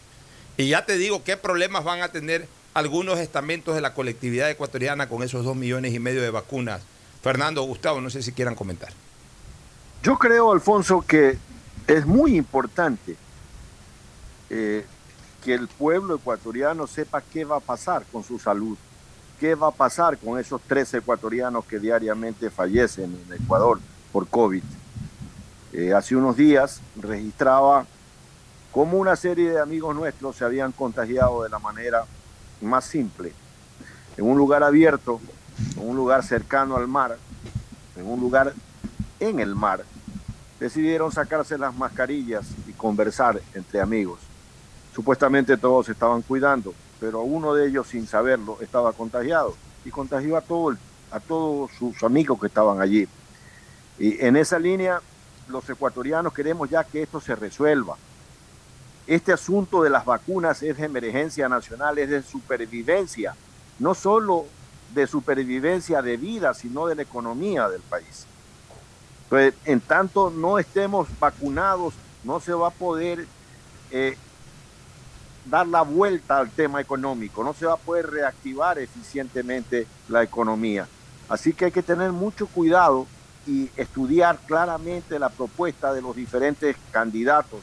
Y ya te digo qué problemas van a tener algunos estamentos de la colectividad ecuatoriana con esos dos millones y medio de vacunas. Fernando, Gustavo, no sé si quieran comentar. Yo creo, Alfonso, que es muy importante eh, que el pueblo ecuatoriano sepa qué va a pasar con su salud, qué va a pasar con esos trece ecuatorianos que diariamente fallecen en Ecuador por COVID. Eh, hace unos días registraba cómo una serie de amigos nuestros se habían contagiado de la manera más simple, en un lugar abierto, en un lugar cercano al mar, en un lugar en el mar. Decidieron sacarse las mascarillas y conversar entre amigos. Supuestamente todos se estaban cuidando, pero uno de ellos, sin saberlo, estaba contagiado y contagió a todo, a todos sus amigos que estaban allí. Y en esa línea, los ecuatorianos queremos ya que esto se resuelva. Este asunto de las vacunas es de emergencia nacional, es de supervivencia, no solo de supervivencia de vida, sino de la economía del país. Entonces, en tanto no estemos vacunados, no se va a poder eh, dar la vuelta al tema económico, no se va a poder reactivar eficientemente la economía. Así que hay que tener mucho cuidado y estudiar claramente la propuesta de los diferentes candidatos,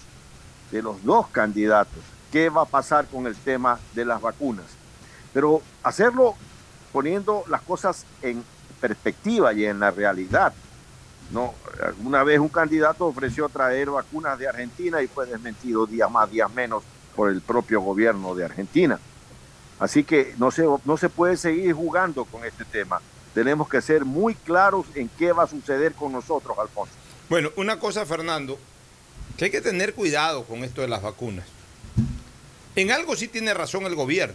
de los dos candidatos, qué va a pasar con el tema de las vacunas. Pero hacerlo poniendo las cosas en perspectiva y en la realidad. No, una vez un candidato ofreció traer vacunas de Argentina y fue desmentido días más, días menos por el propio gobierno de Argentina. Así que no se, no se puede seguir jugando con este tema. Tenemos que ser muy claros en qué va a suceder con nosotros, Alfonso. Bueno, una cosa, Fernando, que hay que tener cuidado con esto de las vacunas. En algo sí tiene razón el gobierno,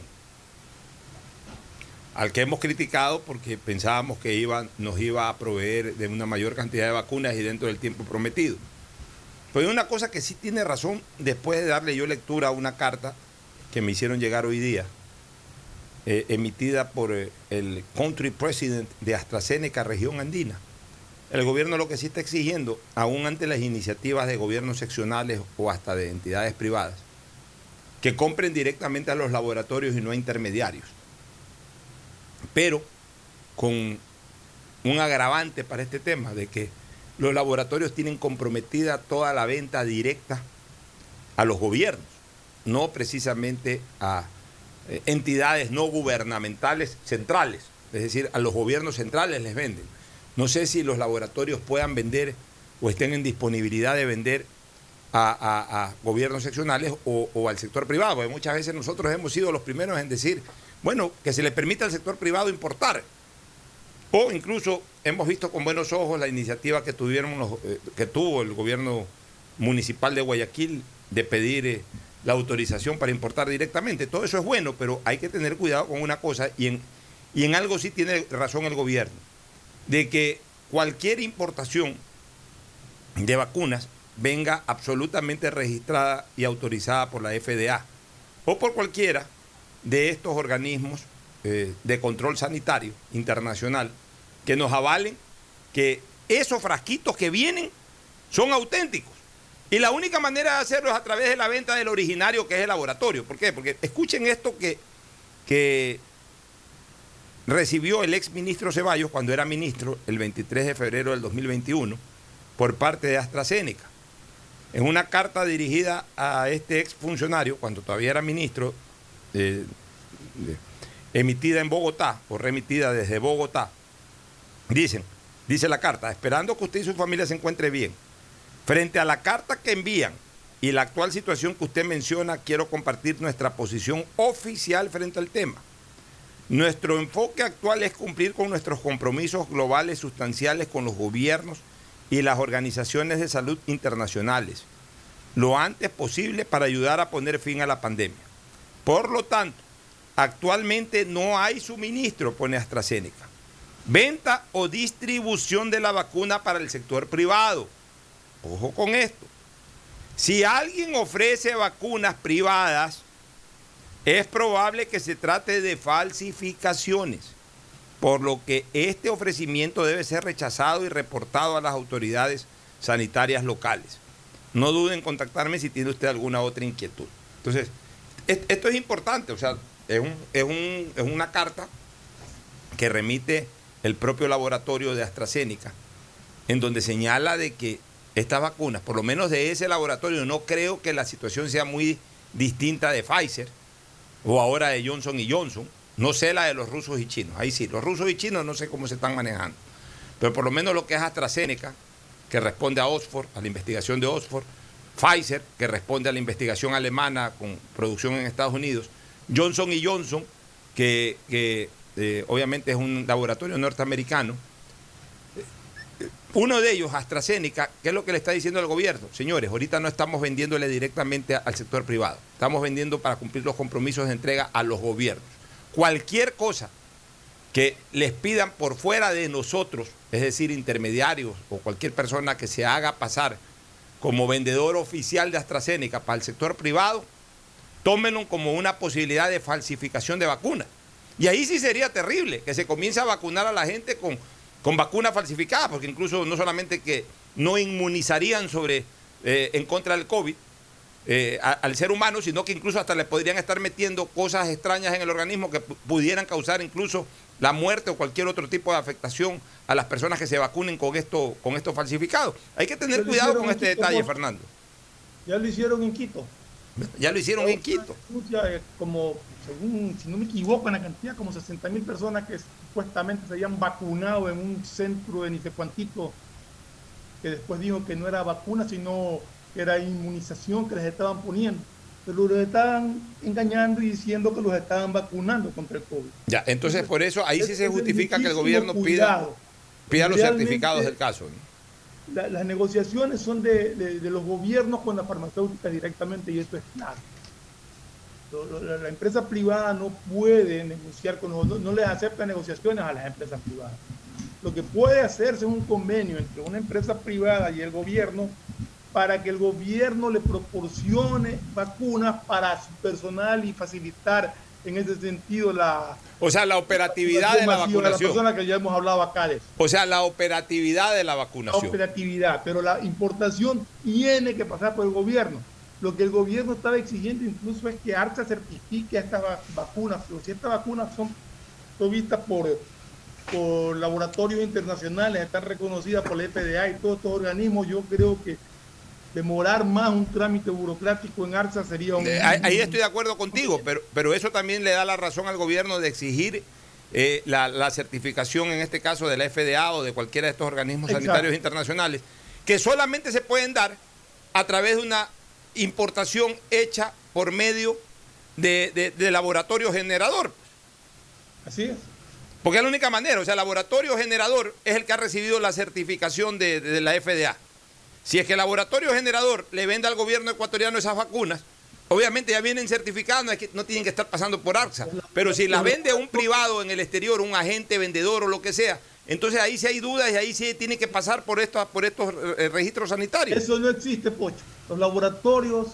al que hemos criticado porque pensábamos que iba, nos iba a proveer de una mayor cantidad de vacunas y dentro del tiempo prometido. Pero hay una cosa que sí tiene razón, después de darle yo lectura a una carta que me hicieron llegar hoy día, eh, emitida por eh, el country president de AstraZeneca, región andina. El gobierno lo que sí está exigiendo, aún ante las iniciativas de gobiernos seccionales o hasta de entidades privadas, que compren directamente a los laboratorios y no a intermediarios, pero con un agravante para este tema de que los laboratorios tienen comprometida toda la venta directa a los gobiernos, no precisamente a entidades no gubernamentales centrales, es decir, a los gobiernos centrales les venden. No sé si los laboratorios puedan vender o estén en disponibilidad de vender a, a, a gobiernos seccionales o, o al sector privado. Porque muchas veces nosotros hemos sido los primeros en decir, bueno, que se le permita al sector privado importar. O incluso hemos visto con buenos ojos la iniciativa que tuvieron los, eh, que tuvo el gobierno municipal de Guayaquil de pedir eh, la autorización para importar directamente. Todo eso es bueno, pero hay que tener cuidado con una cosa, y en, y en algo sí tiene razón el gobierno, de que cualquier importación de vacunas venga absolutamente registrada y autorizada por la F D A o por cualquiera de estos organismos eh, de control sanitario internacional que nos avalen que esos frasquitos que vienen son auténticos. Y la única manera de hacerlo es a través de la venta del originario, que es el laboratorio. ¿Por qué? Porque escuchen esto que, que recibió el exministro Ceballos cuando era ministro el veintitrés de febrero del dos mil veintiuno por parte de AstraZeneca. En una carta dirigida a este exfuncionario cuando todavía era ministro, eh, emitida en Bogotá o remitida desde Bogotá, dicen, dice la carta: esperando que usted y su familia se encuentren bien. Frente a la carta que envían y la actual situación que usted menciona, quiero compartir nuestra posición oficial frente al tema. Nuestro enfoque actual es cumplir con nuestros compromisos globales sustanciales con los gobiernos y las organizaciones de salud internacionales, lo antes posible para ayudar a poner fin a la pandemia. Por lo tanto, actualmente no hay suministro, pone AstraZeneca, venta o distribución de la vacuna para el sector privado. Ojo con esto. Si alguien ofrece vacunas privadas, es probable que se trate de falsificaciones, por lo que este ofrecimiento debe ser rechazado y reportado a las autoridades sanitarias locales. No duden en contactarme si tiene usted alguna otra inquietud. Entonces, esto es importante, o sea, es, un, es, un, es una carta que remite el propio laboratorio de AstraZeneca, en donde señala de que estas vacunas, por lo menos de ese laboratorio, no creo que la situación sea muy distinta de Pfizer o ahora de Johnson y Johnson. No sé la de los rusos y chinos. Ahí sí, los rusos y chinos no sé cómo se están manejando. Pero por lo menos lo que es AstraZeneca, que responde a Oxford, a la investigación de Oxford, Pfizer, que responde a la investigación alemana con producción en Estados Unidos, Johnson y Johnson, que, que eh, obviamente es un laboratorio norteamericano. Uno de ellos, AstraZeneca, ¿qué es lo que le está diciendo al gobierno? Señores, ahorita no estamos vendiéndole directamente al sector privado, estamos vendiendo para cumplir los compromisos de entrega a los gobiernos. Cualquier cosa que les pidan por fuera de nosotros, es decir, intermediarios o cualquier persona que se haga pasar como vendedor oficial de AstraZeneca para el sector privado, tómenlo como una posibilidad de falsificación de vacunas. Y ahí sí sería terrible que se comience a vacunar a la gente con... con vacunas falsificadas, porque incluso no solamente que no inmunizarían sobre, eh, en contra del COVID eh, a, al ser humano, sino que incluso hasta le podrían estar metiendo cosas extrañas en el organismo que pudieran causar incluso la muerte o cualquier otro tipo de afectación a las personas que se vacunen con esto, con estos falsificados. Hay que tener cuidado con este detalle, vos, Fernando. Ya lo hicieron en Quito. Ya lo hicieron en Quito. Como, según, si no me equivoco en la cantidad, como sesenta mil personas que supuestamente se habían vacunado en un centro de ni sé cuantito, que después dijo que no era vacuna, sino que era inmunización que les estaban poniendo, pero los estaban engañando y diciendo que los estaban vacunando contra el COVID. Ya, entonces, entonces por eso ahí sí se justifica que el gobierno pida, pida los certificados del caso, ¿no? La, las negociaciones son de, de, de los gobiernos con las farmacéuticas directamente, y esto es claro. La, la empresa privada no puede negociar con los, no, no les acepta negociaciones a las empresas privadas. Lo que puede hacerse es un convenio entre una empresa privada y el gobierno para que el gobierno le proporcione vacunas para su personal y facilitar en ese sentido la... O sea, la operatividad de la vacunación. De la que ya hemos hablado acá de eso. O sea, la operatividad de la vacunación. La operatividad, pero la importación tiene que pasar por el gobierno. Lo que el gobierno estaba exigiendo incluso es que ARSA certifique estas vacunas, pero si estas vacunas son vistas por, por laboratorios internacionales, están reconocidas por la F D A y todos estos organismos, yo creo que demorar más un trámite burocrático en ARSA sería un... Ahí estoy de acuerdo contigo, pero, pero eso también le da la razón al gobierno de exigir eh, la, la certificación en este caso de la F D A o de cualquiera de estos organismos Exacto. sanitarios internacionales, que solamente se pueden dar a través de una importación hecha por medio de, de, de laboratorio generador. Así es. Porque es la única manera, o sea, el laboratorio generador es el que ha recibido la certificación de, de, de la F D A. Si es que el laboratorio generador le vende al gobierno ecuatoriano esas vacunas, obviamente ya vienen certificadas, no, es que, no tienen que estar pasando por ARSA. Pero si las vende a un privado en el exterior, un agente vendedor o lo que sea, entonces ahí sí hay dudas y ahí sí tiene que pasar por, esto, por estos registros sanitarios. Eso no existe, Pocho. Los laboratorios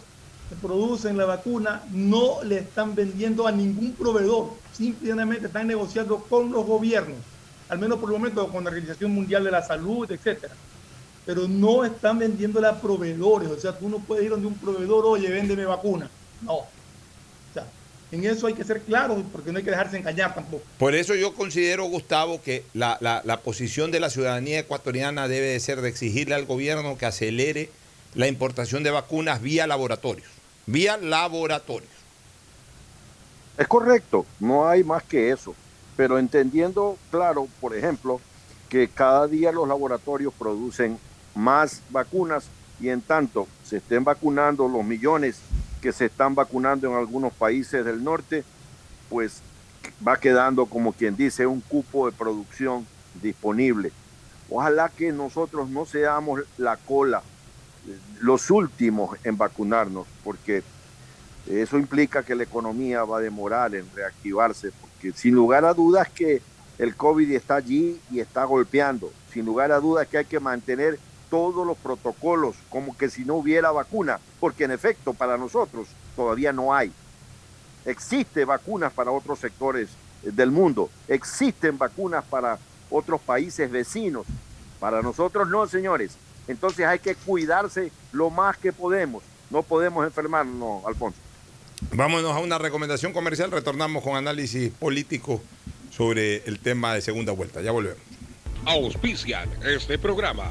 que producen la vacuna no le están vendiendo a ningún proveedor. Simplemente están negociando con los gobiernos, al menos por el momento con la Organización Mundial de la Salud, etcétera. Pero no están vendiéndola a proveedores. O sea, tú no puedes ir donde un proveedor, oye, véndeme vacuna. No. O sea, en eso hay que ser claro, porque no hay que dejarse engañar tampoco. Por eso yo considero, Gustavo, que la, la, la posición de la ciudadanía ecuatoriana debe de ser de exigirle al gobierno que acelere la importación de vacunas vía laboratorios. Vía laboratorios. Es correcto, no hay más que eso. Pero entendiendo, claro, por ejemplo, que cada día los laboratorios producen más vacunas y en tanto se estén vacunando los millones que se están vacunando en algunos países del norte, pues va quedando, como quien dice, un cupo de producción disponible. Ojalá que nosotros no seamos la cola, los últimos en vacunarnos, porque eso implica que la economía va a demorar en reactivarse, porque sin lugar a dudas que el COVID está allí y está golpeando. Sin lugar a dudas que hay que mantener todos los protocolos, como que si no hubiera vacuna, porque en efecto para nosotros todavía no hay. Existen vacunas para otros sectores del mundo, existen vacunas para otros países vecinos, para nosotros no, señores. Entonces hay que cuidarse lo más que podemos, no podemos enfermarnos, Alfonso. Vámonos a una recomendación comercial, retornamos con análisis político sobre el tema de segunda vuelta. Ya volvemos. Auspician este programa.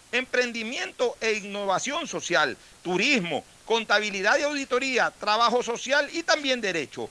emprendimiento e innovación social, turismo, contabilidad y auditoría, trabajo social y también derecho.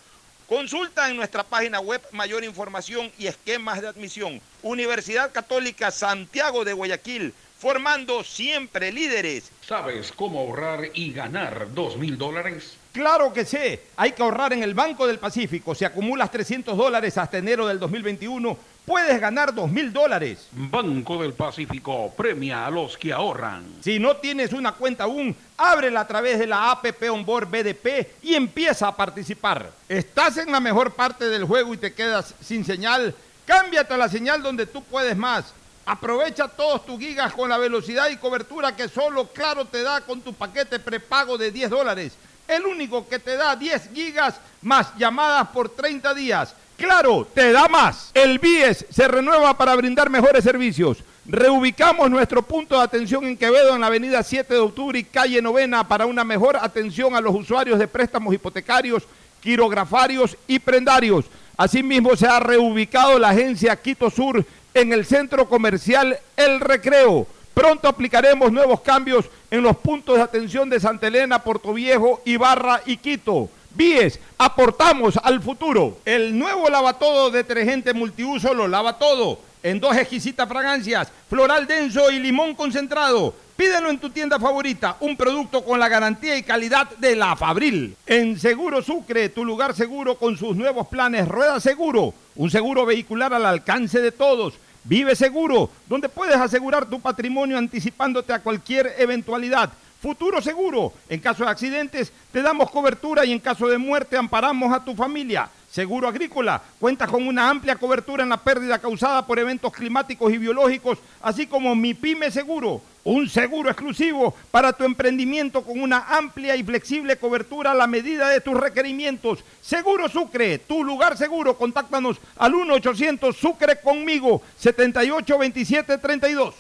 Consulta en nuestra página web mayor información y esquemas de admisión. Universidad Católica Santiago de Guayaquil, formando siempre líderes. ¿Sabes cómo ahorrar y ganar dos mil dólares? Claro que sé, hay que ahorrar en el Banco del Pacífico. Si acumulas trescientos dólares hasta enero del dos mil veintiuno, puedes ganar dos mil dólares. Banco del Pacífico premia a los que ahorran. Si no tienes una cuenta aún, ábrela a través de la A P P Onboard B D P y empieza a participar. ¿Estás en la mejor parte del juego y te quedas sin señal? Cámbiate a la señal donde tú puedes más. Aprovecha todos tus gigas con la velocidad y cobertura que solo Claro te da con tu paquete prepago de diez dólares. El único que te da diez gigas más llamadas por treinta días. ¡Claro, te da más! El BIESS se renueva para brindar mejores servicios. Reubicamos nuestro punto de atención en Quevedo, en la avenida siete de octubre y calle Novena, para una mejor atención a los usuarios de préstamos hipotecarios, quirografarios y prendarios. Asimismo, se ha reubicado la agencia Quito Sur en el centro comercial El Recreo. Pronto aplicaremos nuevos cambios en los puntos de atención de Santa Elena, Portoviejo, Ibarra y Quito. BIESS, aportamos al futuro. El nuevo Lava Todo detergente multiuso lo lava todo, en dos exquisitas fragancias, floral denso y limón concentrado. Pídelo en tu tienda favorita, un producto con la garantía y calidad de la Fabril. En Seguro Sucre, tu lugar seguro con sus nuevos planes Rueda Seguro, un seguro vehicular al alcance de todos. Vive Seguro, donde puedes asegurar tu patrimonio anticipándote a cualquier eventualidad. Futuro Seguro, en caso de accidentes te damos cobertura y en caso de muerte amparamos a tu familia. Seguro Agrícola, cuenta con una amplia cobertura en la pérdida causada por eventos climáticos y biológicos, así como Mi Pyme Seguro, Un seguro exclusivo para tu emprendimiento con una amplia y flexible cobertura a la medida de tus requerimientos. Seguro Sucre, tu lugar seguro. Contáctanos al uno ochocientos Sucre conmigo, setenta y ocho veintisiete treinta y dos.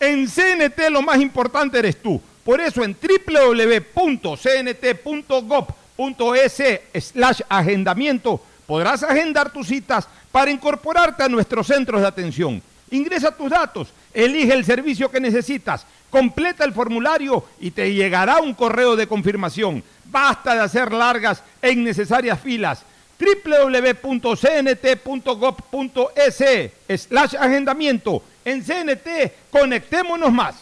En C N T lo más importante eres tú. Por eso en doble u doble u doble u punto c n t punto gob punto e s barra agendamiento podrás agendar tus citas para incorporarte a nuestros centros de atención. Ingresa tus datos, elige el servicio que necesitas, completa el formulario y te llegará un correo de confirmación. Basta de hacer largas e innecesarias filas. doble u doble u doble u punto c n t punto gob punto e s barra agendamiento. En C N T, conectémonos más.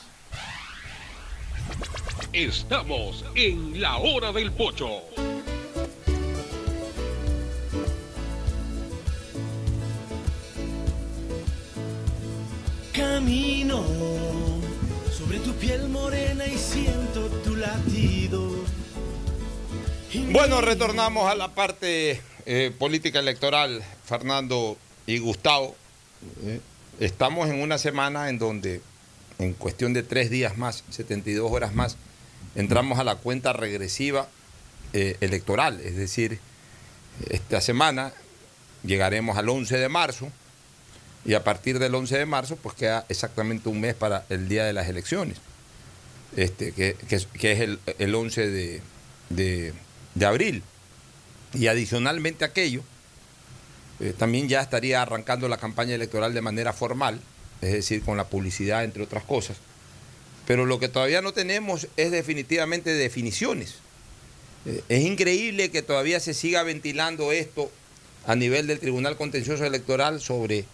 Estamos en la hora del pocho. Camino sobre tu piel morena y siento tu latido. Bueno, retornamos a la parte eh, política electoral, Fernando y Gustavo. Eh, estamos en una semana en donde, en cuestión de tres días más, setenta y dos horas más, entramos a la cuenta regresiva eh, electoral. Es decir, esta semana llegaremos al once de marzo. Y a partir del once de marzo, pues queda exactamente un mes para el día de las elecciones, este, que, que, que es el, el once de abril. Y adicionalmente a aquello, eh, también ya estaría arrancando la campaña electoral de manera formal, es decir, con la publicidad, entre otras cosas. Pero lo que todavía no tenemos es definitivamente definiciones. Eh, es increíble que todavía se siga ventilando esto a nivel del Tribunal Contencioso Electoral sobre...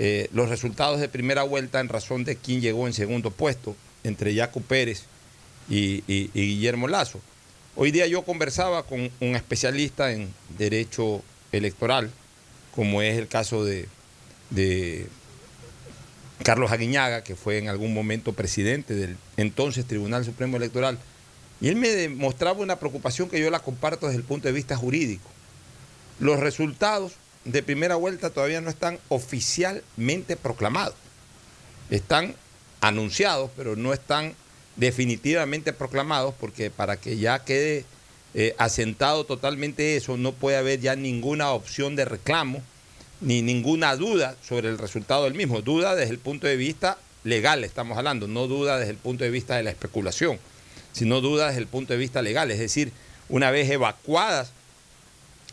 Eh, los resultados de primera vuelta en razón de quién llegó en segundo puesto, entre Yacu Pérez y, y, y Guillermo Lasso. Hoy día yo conversaba con un especialista en derecho electoral, como es el caso de, de Carlos Aguiñaga, que fue en algún momento presidente del entonces Tribunal Supremo Electoral, y él me demostraba una preocupación que yo la comparto desde el punto de vista jurídico. Los resultados de primera vuelta todavía no están oficialmente proclamados. Están anunciados, pero no están definitivamente proclamados, porque para que ya quede eh, asentado totalmente eso, no puede haber ya ninguna opción de reclamo, ni ninguna duda sobre el resultado del mismo. Duda desde el punto de vista legal, estamos hablando, no duda desde el punto de vista de la especulación, sino duda desde el punto de vista legal. Es decir, una vez evacuadas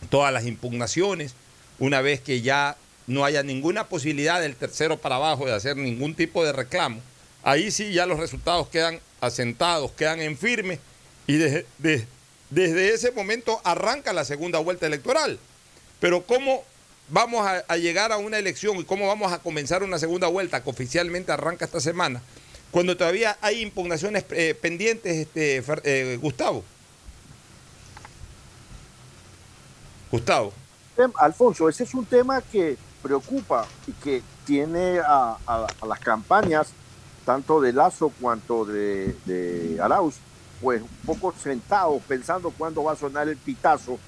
todas las impugnaciones, una vez que ya no haya ninguna posibilidad del tercero para abajo de hacer ningún tipo de reclamo, ahí sí ya los resultados quedan asentados, quedan en firme, y de, de, desde ese momento arranca la segunda vuelta electoral. Pero ¿cómo vamos a, a llegar a una elección y cómo vamos a comenzar una segunda vuelta que oficialmente arranca esta semana, cuando todavía hay impugnaciones eh, pendientes, este, eh, Gustavo? Gustavo. Alfonso, ese es un tema que preocupa y que tiene a, a, a las campañas, tanto de Lasso cuanto de, de Arauz, pues un poco sentados pensando cuándo va a sonar el pitazo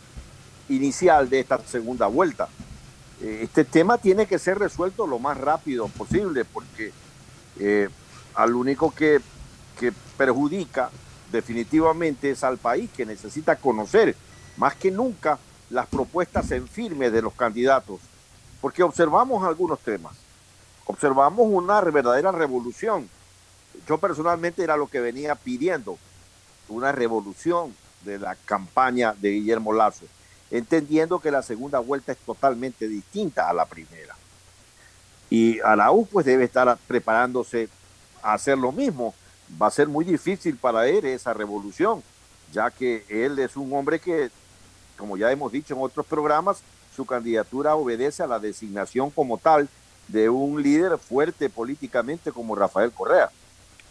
inicial de esta segunda vuelta. Este tema tiene que ser resuelto lo más rápido posible, porque eh, al único que, que perjudica definitivamente es al país, que necesita conocer más que nunca las propuestas en firme de los candidatos, porque observamos algunos temas, observamos una verdadera revolución. Yo personalmente era lo que venía pidiendo, una revolución de la campaña de Guillermo Lasso, entendiendo que la segunda vuelta es totalmente distinta a la primera, y Arauz pues debe estar preparándose a hacer lo mismo. Va a ser muy difícil para él esa revolución, ya que él es un hombre que, como ya hemos dicho en otros programas, su candidatura obedece a la designación como tal de un líder fuerte políticamente como Rafael Correa.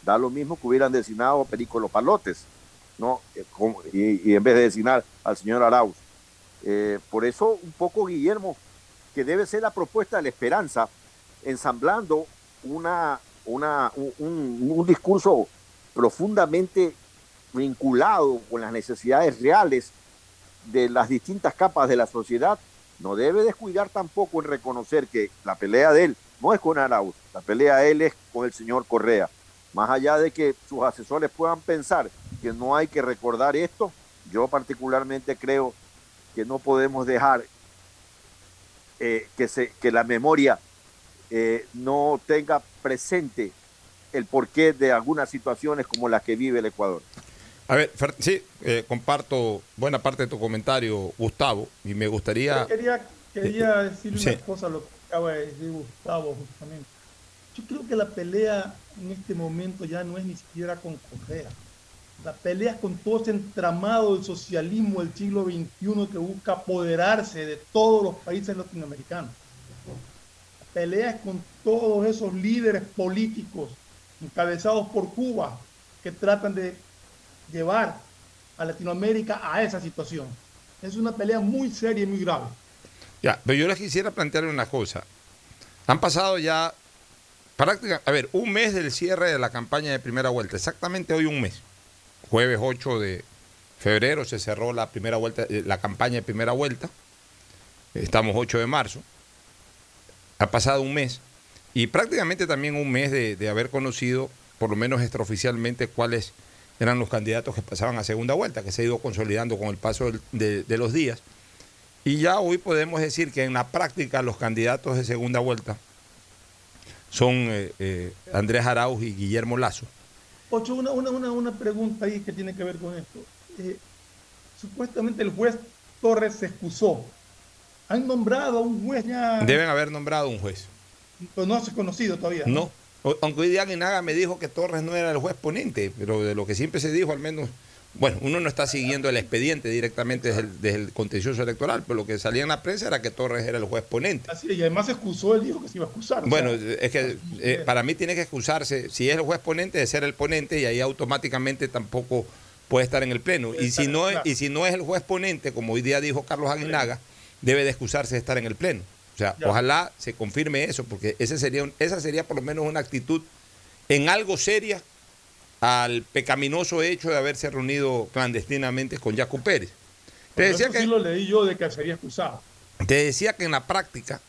Da lo mismo que hubieran designado a Perico Lopalotes, ¿no? Y, y en vez de designar al señor Arauz. Eh, por eso un poco, Guillermo, que debe ser la propuesta de la esperanza, ensamblando una, una, un, un, un discurso profundamente vinculado con las necesidades reales de las distintas capas de la sociedad. No debe descuidar tampoco en reconocer que la pelea de él no es con Arauz, la pelea de él es con el señor Correa. Más allá de que sus asesores puedan pensar que no hay que recordar esto, yo particularmente creo que no podemos dejar eh, que, se, que la memoria eh, no tenga presente el porqué de algunas situaciones como las que vive el Ecuador. A ver, Fer, sí, eh, comparto buena parte de tu comentario, Gustavo, y me gustaría... Yo quería, quería decir una sí. cosa, lo que acaba de decir Gustavo, justamente. Yo creo que la pelea en este momento ya no es ni siquiera con Correa. La pelea es con todo ese entramado del socialismo del siglo veintiuno que busca apoderarse de todos los países latinoamericanos. La pelea es con todos esos líderes políticos encabezados por Cuba que tratan de llevar a Latinoamérica a esa situación. Es una pelea muy seria y muy grave. Ya, pero yo les quisiera plantear una cosa. Han pasado ya prácticamente, a ver, un mes del cierre de la campaña de primera vuelta. Exactamente hoy un mes. Jueves ocho de febrero se cerró la primera vuelta, la campaña de primera vuelta. Estamos ocho de marzo. Ha pasado un mes. Y prácticamente también un mes de, de haber conocido, por lo menos extraoficialmente, cuáles eran los candidatos que pasaban a segunda vuelta, que se ha ido consolidando con el paso del, de, de los días. Y ya hoy podemos decir que en la práctica los candidatos de segunda vuelta son eh, eh, Andrés Arauz y Guillermo Lasso. Pocho, una, una, una, una pregunta ahí que tiene que ver con esto. Eh, supuestamente el juez Torres se excusó. ¿Han nombrado a un juez ya? Deben haber nombrado a un juez. Pero no se ha conocido todavía. No. ¿No? Aunque hoy día Guinaga me dijo que Torres no era el juez ponente, pero de lo que siempre se dijo, al menos, bueno, uno no está siguiendo el expediente directamente desde el, desde el contencioso electoral, pero lo que salía en la prensa era que Torres era el juez ponente. Así, y además se excusó, él dijo que se iba a excusar. Bueno, o sea, es que eh, para mí tiene que excusarse, si es el juez ponente, de ser el ponente, y ahí automáticamente tampoco puede estar en el pleno. Y si, no es, y si no es el juez ponente, como hoy día dijo Carlos Aguinaga, debe de excusarse de estar en el pleno. O sea, ya. Ojalá se confirme eso, porque ese sería un, esa sería por lo menos una actitud en algo seria al pecaminoso hecho de haberse reunido clandestinamente con Yacu Pérez. Te decía que, sí lo leí yo, de que sería excusado. Te decía que en la práctica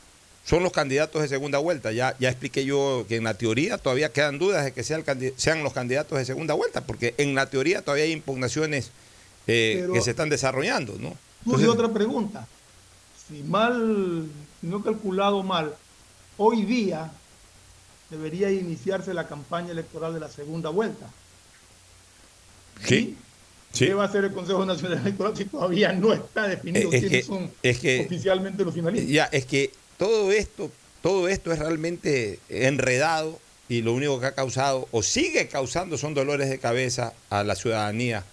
son los candidatos de segunda vuelta. Ya, ya expliqué yo que en la teoría todavía quedan dudas de que sea el, sean los candidatos de segunda vuelta, porque en la teoría todavía hay impugnaciones eh, que se están desarrollando, ¿no? Entonces, otra pregunta. Si mal... Si no he calculado mal, hoy día debería iniciarse la campaña electoral de la segunda vuelta. ¿Sí? Sí. ¿Qué va a hacer el Consejo Nacional Electoral si todavía no está definido es quiénes que, son es que, oficialmente los finalistas? Ya, es que todo esto, todo esto es realmente enredado y lo único que ha causado o sigue causando son dolores de cabeza a la ciudadanía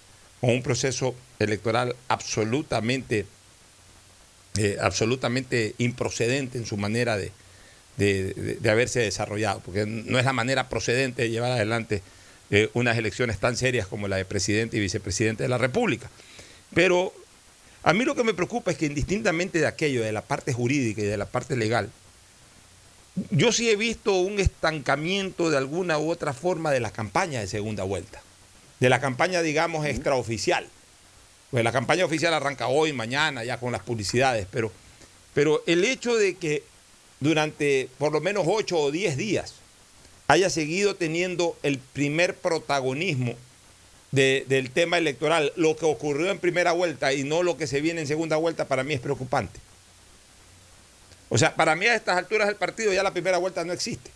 con un proceso electoral absolutamente... Eh, absolutamente improcedente en su manera de, de, de, de haberse desarrollado, porque no es la manera procedente de llevar adelante eh, unas elecciones tan serias como la de presidente y vicepresidente de la República. Pero a mí lo que me preocupa es que indistintamente de aquello, de la parte jurídica y de la parte legal, yo sí he visto un estancamiento de alguna u otra forma de la campaña de segunda vuelta, de la campaña, digamos, extraoficial. Pues la campaña oficial arranca hoy, mañana, ya con las publicidades, pero, pero el hecho de que durante por lo menos ocho o diez días haya seguido teniendo el primer protagonismo de, del tema electoral, lo que ocurrió en primera vuelta y no lo que se viene en segunda vuelta, para mí es preocupante. O sea, para mí a estas alturas del partido ya la primera vuelta no existe.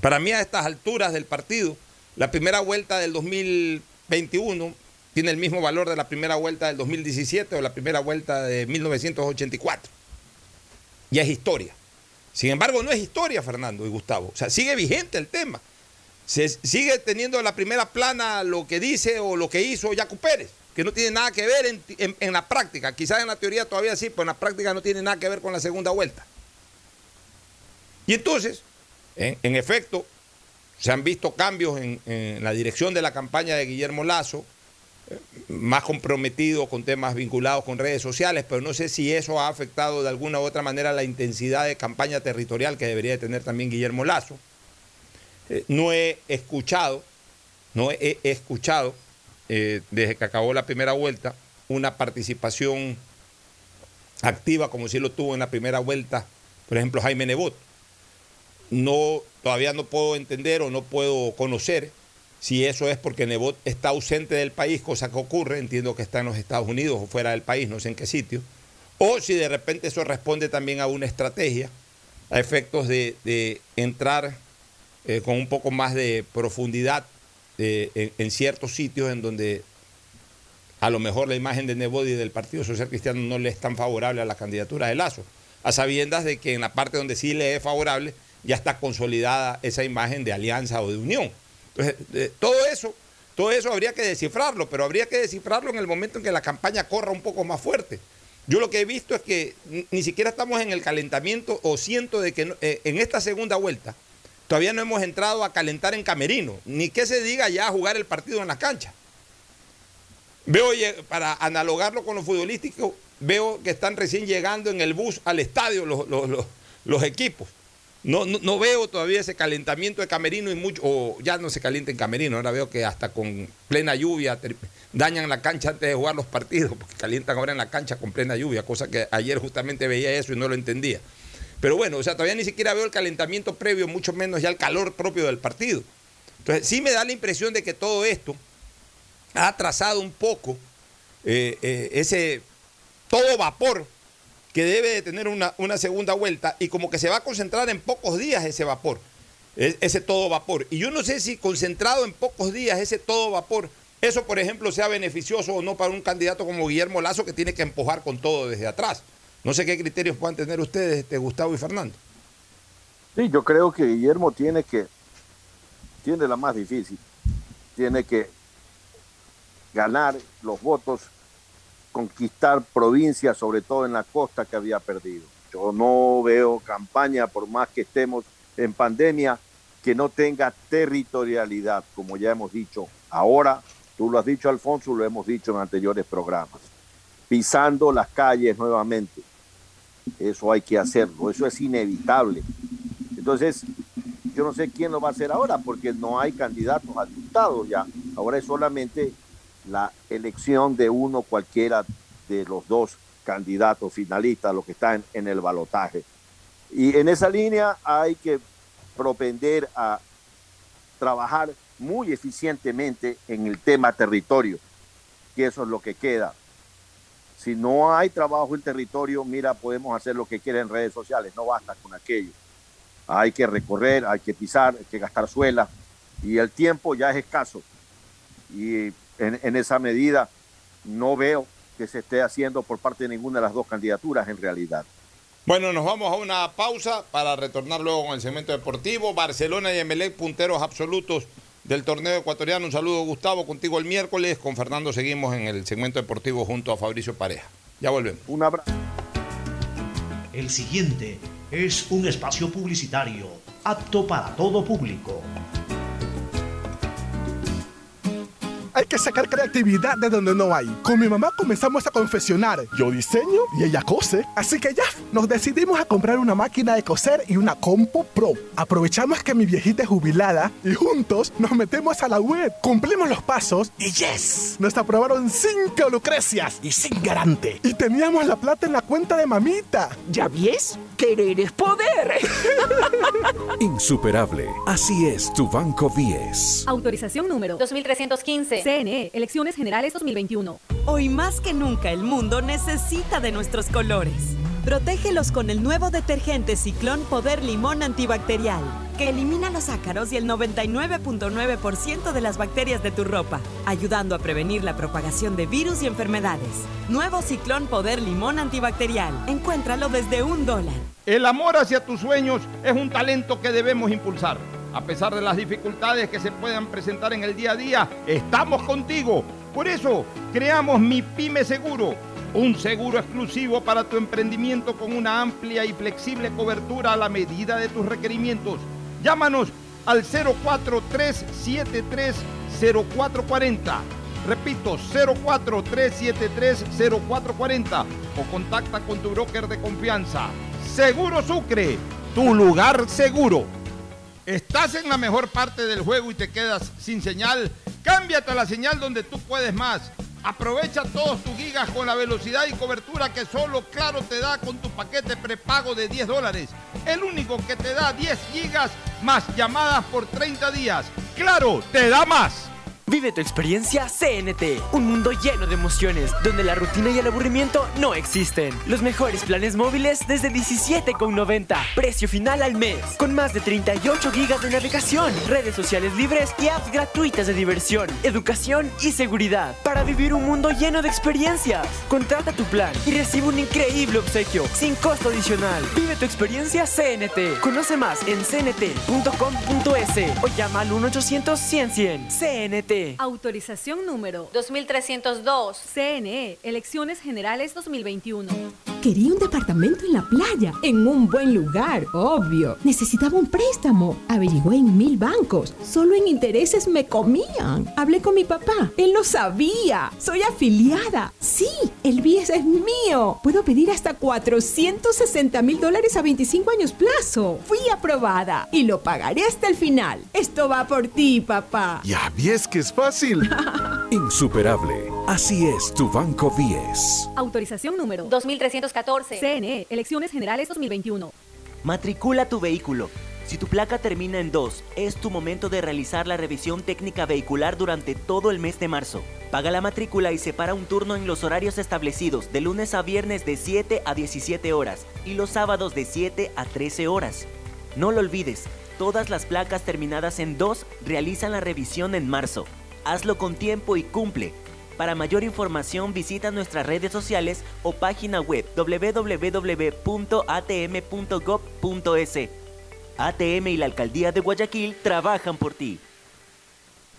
Para mí a estas alturas del partido, la primera vuelta del dos mil veintiuno... tiene el mismo valor de la primera vuelta del dos mil diecisiete o la primera vuelta de mil novecientos ochenta y cuatro. Ya es historia. Sin embargo, no es historia, Fernando y Gustavo. O sea, sigue vigente el tema. Se sigue teniendo la primera plana lo que dice o lo que hizo Yacu Pérez, que no tiene nada que ver en, en, en la práctica. Quizás en la teoría todavía sí, pero en la práctica no tiene nada que ver con la segunda vuelta. Y entonces, en, en efecto, se han visto cambios en, en la dirección de la campaña de Guillermo Lasso, más comprometido con temas vinculados con redes sociales, pero no sé si eso ha afectado de alguna u otra manera la intensidad de campaña territorial que debería de tener también Guillermo Lasso. Eh, no he escuchado, no he escuchado eh, desde que acabó la primera vuelta una participación activa como sí lo tuvo en la primera vuelta, por ejemplo, Jaime Nebot. No Todavía no puedo entender o no puedo conocer si eso es porque Nebot está ausente del país, cosa que ocurre, entiendo que está en los Estados Unidos o fuera del país, no sé en qué sitio, o si de repente eso responde también a una estrategia a efectos de, de entrar eh, con un poco más de profundidad eh, en, en ciertos sitios en donde a lo mejor la imagen de Nebot y del Partido Social Cristiano no le es tan favorable a la candidatura de Lasso, a sabiendas de que en la parte donde sí le es favorable ya está consolidada esa imagen de alianza o de unión. Entonces, eh, todo eso, todo eso habría que descifrarlo, pero habría que descifrarlo en el momento en que la campaña corra un poco más fuerte. Yo lo que he visto es que ni siquiera estamos en el calentamiento, o siento de que no, eh, en esta segunda vuelta todavía no hemos entrado a calentar en camerino, ni que se diga ya a jugar el partido en la cancha. Veo, para analogarlo con lo futbolístico, veo que están recién llegando en el bus al estadio los, los, los, los equipos. No, no, no veo todavía ese calentamiento de camerino y mucho, o ya no se calienta en camerino, ahora veo que hasta con plena lluvia dañan la cancha antes de jugar los partidos, porque calientan ahora en la cancha con plena lluvia, cosa que ayer justamente veía eso y no lo entendía. Pero bueno, o sea, todavía ni siquiera veo el calentamiento previo, mucho menos ya el calor propio del partido. Entonces sí me da la impresión de que todo esto ha atrasado un poco eh, eh, ese todo vapor que debe de tener una, una segunda vuelta, y como que se va a concentrar en pocos días ese vapor, ese todo vapor. Y yo no sé si concentrado en pocos días ese todo vapor, eso por ejemplo sea beneficioso o no para un candidato como Guillermo Lasso, que tiene que empujar con todo desde atrás. No sé qué criterios puedan tener ustedes, este, Gustavo y Fernando. Sí, yo creo que Guillermo tiene que, tiene la más difícil, tiene que ganar los votos, conquistar provincias, sobre todo en la costa, que había perdido. Yo no veo campaña, por más que estemos en pandemia, que no tenga territorialidad, como ya hemos dicho ahora, tú lo has dicho, Alfonso, lo hemos dicho en anteriores programas, pisando las calles nuevamente. Eso hay que hacerlo, eso es inevitable. Entonces, yo no sé quién lo va a hacer ahora, porque no hay candidatos a diputados ya, ahora es solamente la elección de uno cualquiera de los dos candidatos finalistas, los que están en el balotaje. Y en esa línea hay que propender a trabajar muy eficientemente en el tema territorio, que eso es lo que queda. Si no hay trabajo en territorio, mira, podemos hacer lo que quieran en redes sociales, no basta con aquello. Hay que recorrer, hay que pisar, hay que gastar suela, y el tiempo ya es escaso. Y En, en esa medida no veo que se esté haciendo por parte de ninguna de las dos candidaturas en realidad. Bueno, nos vamos a una pausa para retornar luego con el segmento deportivo. Barcelona y Emelec, punteros absolutos del torneo ecuatoriano. Un saludo, Gustavo, contigo el miércoles. Con Fernando seguimos en el segmento deportivo junto a Fabricio Pareja. Ya volvemos. Un abrazo. El siguiente es un espacio publicitario apto para todo público. Hay que sacar creatividad de donde no hay. Con mi mamá comenzamos a confeccionar. Yo diseño y ella cose. Así que ya, nos decidimos a comprar una máquina de coser y una compu pro. Aprovechamos que mi viejita es jubilada y juntos nos metemos a la web. Cumplimos los pasos y ¡yes! Nos aprobaron cinco Lucrecias y sin garante. Y teníamos la plata en la cuenta de mamita. ¿Ya ves? Querer es poder. Insuperable. Así es tu Banco BIESS. Autorización número dos mil trescientos quince. C N E, Elecciones Generales dos mil veintiuno. Hoy más que nunca el mundo necesita de nuestros colores. Protégelos con el nuevo detergente Ciclón Poder Limón Antibacterial, que elimina los ácaros y el noventa y nueve punto nueve por ciento de las bacterias de tu ropa, ayudando a prevenir la propagación de virus y enfermedades. Nuevo Ciclón Poder Limón Antibacterial. Encuéntralo desde un dólar. El amor hacia tus sueños es un talento que debemos impulsar. A pesar de las dificultades que se puedan presentar en el día a día, estamos contigo. Por eso, creamos Mi Pyme Seguro, un seguro exclusivo para tu emprendimiento con una amplia y flexible cobertura a la medida de tus requerimientos. Llámanos al cero cuatro tres siete tres cero cuatro cuatro cero. Repito, cero cuatro tres siete tres cero cuatro cuatro cero, o contacta con tu broker de confianza. Seguro Sucre, tu lugar seguro. ¿Estás en la mejor parte del juego y te quedas sin señal? Cámbiate a la señal donde tú puedes más. Aprovecha todos tus gigas con la velocidad y cobertura que solo Claro te da con tu paquete prepago de diez dólares. El único que te da diez gigas más llamadas por treinta días. ¡Claro, te da más! Vive tu experiencia C N T, un mundo lleno de emociones, donde la rutina y el aburrimiento no existen. Los mejores planes móviles desde diecisiete con noventa, precio final al mes, con más de treinta y ocho gigas de navegación, redes sociales libres y apps gratuitas de diversión, educación y seguridad, para vivir un mundo lleno de experiencias. Contrata tu plan y recibe un increíble obsequio, sin costo adicional. Vive tu experiencia C N T. Conoce más en c n t punto com punto es o llama al uno ochocientos cien cien. C N T. Autorización número dos mil trescientos dos. C N E, Elecciones Generales dos mil veintiuno. Quería un departamento en la playa, en un buen lugar, obvio. Necesitaba un préstamo. Averigüé en mil bancos. Solo en intereses me comían. Hablé con mi papá. Él no sabía. Soy afiliada. Sí, el BIESS es mío. Puedo pedir hasta cuatrocientos sesenta mil dólares a veinticinco años plazo. Fui aprobada y lo pagaré hasta el final. Esto va por ti, papá. Ya, BIESS que es fácil. Insuperable. Así es tu Banco BIESS. Autorización número dos mil trescientos catorce. C N E, Elecciones Generales dos mil veintiuno. Matricula tu vehículo. Si tu placa termina en dos, es tu momento de realizar la revisión técnica vehicular durante todo el mes de marzo. Paga la matrícula y separa un turno en los horarios establecidos de lunes a viernes de siete a diecisiete horas y los sábados de siete a trece horas. No lo olvides. Todas las placas terminadas en dos realizan la revisión en marzo. Hazlo con tiempo y cumple. Para mayor información visita nuestras redes sociales o página web doble u doble u doble u punto a t m punto gob punto es. A T M y la Alcaldía de Guayaquil trabajan por ti.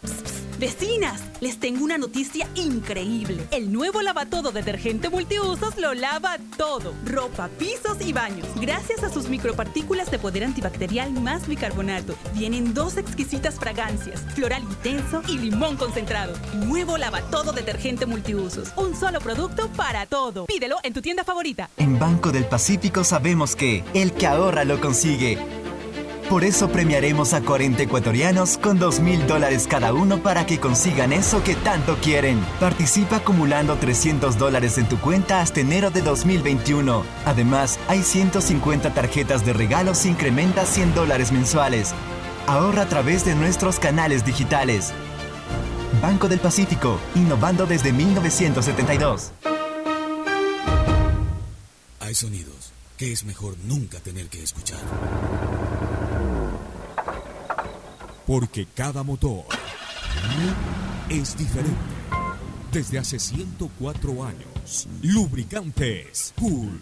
Psst, psst. Vecinas, les tengo una noticia increíble. El nuevo Lava Todo detergente multiusos lo lava todo. Ropa, pisos y baños. Gracias a sus micropartículas de poder antibacterial más bicarbonato, vienen dos exquisitas fragancias, floral intenso y limón concentrado. Nuevo Lava Todo detergente multiusos. Un solo producto para todo. Pídelo en tu tienda favorita. En Banco del Pacífico sabemos que el que ahorra lo consigue. Por eso premiaremos a cuarenta ecuatorianos con dos mil dólares cada uno para que consigan eso que tanto quieren. Participa acumulando trescientos dólares en tu cuenta hasta enero de dos mil veintiuno. Además, hay ciento cincuenta tarjetas de regalos e incrementa cien dólares mensuales. Ahorra a través de nuestros canales digitales. Banco del Pacífico, innovando desde mil novecientos setenta y dos. Hay sonidos que es mejor nunca tener que escuchar. Porque cada motor es diferente. Desde hace ciento cuatro años, Lubricantes Gulf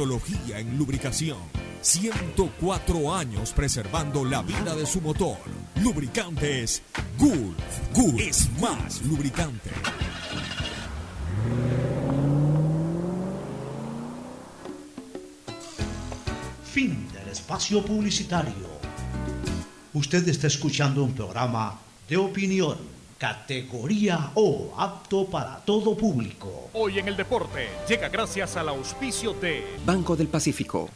en lubricación. ciento cuatro años preservando la vida de su motor. Lubricantes Gulf. Gulf es más lubricante. Fin del espacio publicitario. Usted está escuchando un programa de opinión, categoría O, apto para todo público. Hoy en el deporte llega gracias al auspicio de Banco del Pacífico.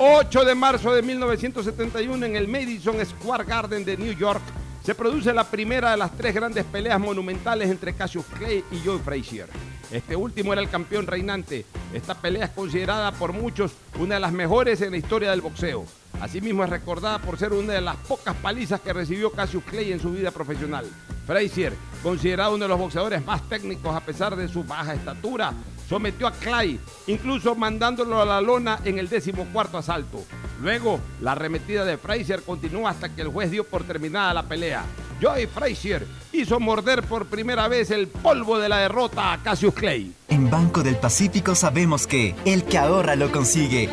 ocho de marzo de mil novecientos setenta y uno, en el Madison Square Garden de New York, se produce la primera de las tres grandes peleas monumentales entre Cassius Clay y Joe Frazier. Este último era el campeón reinante. Esta pelea es considerada por muchos una de las mejores en la historia del boxeo. Asimismo es recordada por ser una de las pocas palizas que recibió Cassius Clay en su vida profesional. Frazier, considerado uno de los boxeadores más técnicos a pesar de su baja estatura, sometió a Clay, incluso mandándolo a la lona en el decimocuarto asalto. Luego, la arremetida de Frazier continuó hasta que el juez dio por terminada la pelea. Joe Frazier hizo morder por primera vez el polvo de la derrota a Cassius Clay. En Banco del Pacífico sabemos que el que ahorra lo consigue.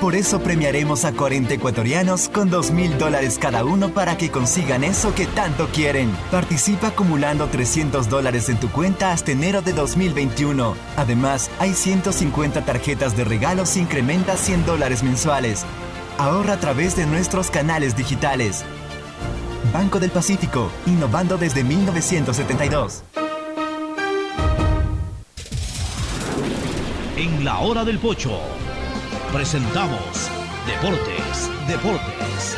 Por eso premiaremos a cuarenta ecuatorianos con dos mil dólares cada uno para que consigan eso que tanto quieren. Participa acumulando trescientos dólares en tu cuenta hasta enero de dos mil veintiuno. Además, hay ciento cincuenta tarjetas de regalos e incrementa cien dólares mensuales. Ahorra a través de nuestros canales digitales. Banco del Pacífico, innovando desde mil novecientos setenta y dos. En la Hora del Pocho, presentamos Deportes, Deportes.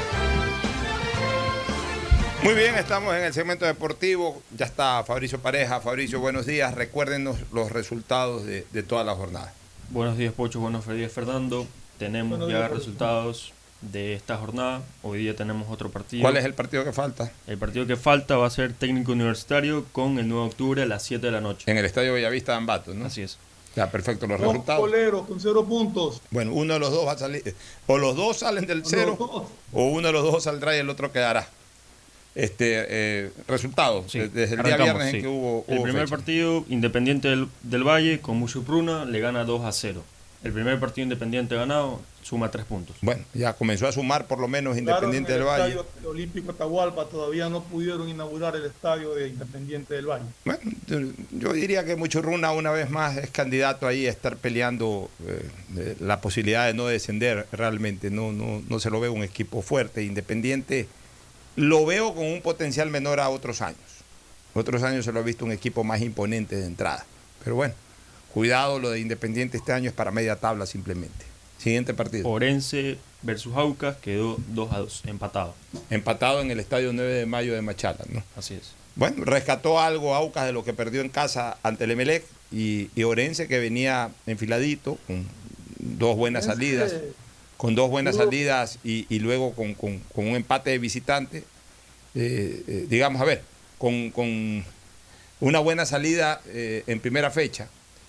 Muy bien, estamos en el segmento deportivo. Ya está Fabricio Pareja. Fabricio, buenos días. Recuérdenos los resultados de, de toda la jornada. Buenos días, Pocho. Buenos días, Fernando. Tenemos buenos ya días, resultados de esta jornada. Hoy día tenemos otro partido. ¿Cuál es el partido que falta? El partido que falta va a ser Técnico Universitario con el nueve de octubre a las siete de la noche. En el Estadio Bellavista de Ambato, ¿no? Así es. Ya, perfecto, los dos resultados. Coleros con cero puntos. Bueno, uno de los dos va a salir. O los dos salen del cero, o uno de los dos saldrá y el otro quedará. Este, eh, resultados. Sí, desde el día viernes sí. en que hubo, hubo el primer fecha. Partido, Independiente del, del Valle con Muchupruna le gana dos a cero. El primer partido Independiente ganado suma tres puntos. Bueno, ya comenzó a sumar por lo menos Independiente del Valle. El estadio Olímpico Atahualpa todavía no pudieron inaugurar el estadio de Independiente del Valle. Bueno, yo diría que Muchurruna una vez más es candidato ahí a estar peleando eh, la posibilidad de no descender realmente. No, no, no se lo ve un equipo fuerte. Independiente lo veo con un potencial menor a otros años. Otros años se lo ha visto un equipo más imponente de entrada. Pero bueno. Cuidado, lo de Independiente este año es para media tabla simplemente. Siguiente partido. Orense versus Aucas quedó dos a dos, empatado. Empatado en el Estadio nueve de mayo de Machala, ¿no? Así es. Bueno, rescató algo Aucas de lo que perdió en casa ante el Emelec y, y Orense que venía enfiladito con dos buenas Orense. salidas, con dos buenas Uf. salidas y, y luego con, con, con un empate de visitante, eh, eh, digamos, a ver, con, con una buena salida eh, en primera fecha.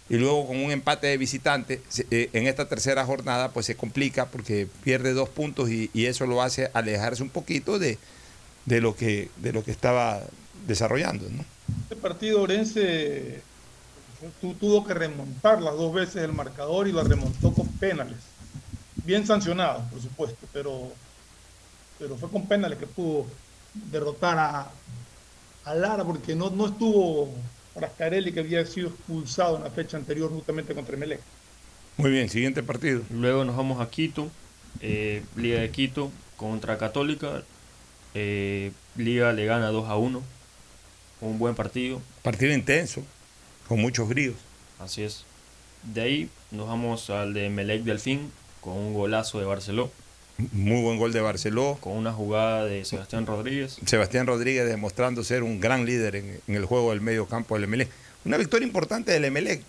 Y luego con un empate de visitante, en esta tercera jornada pues se complica porque pierde dos puntos y, y eso lo hace alejarse un poquito de, de, lo, que, de lo que estaba desarrollando, ¿no? Este partido Orense tuvo que remontar las dos veces el marcador y la remontó con penales. Bien sancionado, por supuesto, pero, pero fue con penales que pudo derrotar a, a Lara porque no, no estuvo... Rascarelli, que había sido expulsado en la fecha anterior justamente contra Emelec. Muy bien, siguiente partido. Luego nos vamos a Quito, eh, Liga de Quito contra Católica. eh, Liga le gana dos a uno, un buen partido. Partido intenso, con muchos grillos. Así es. De ahí nos vamos al de Emelec Delfín, con un golazo de Barceló. Muy buen gol de Barceló. Con una jugada de Sebastián Rodríguez. Sebastián Rodríguez demostrando ser un gran líder en, en el juego del medio campo del Emelec. Una victoria importante del Emelec.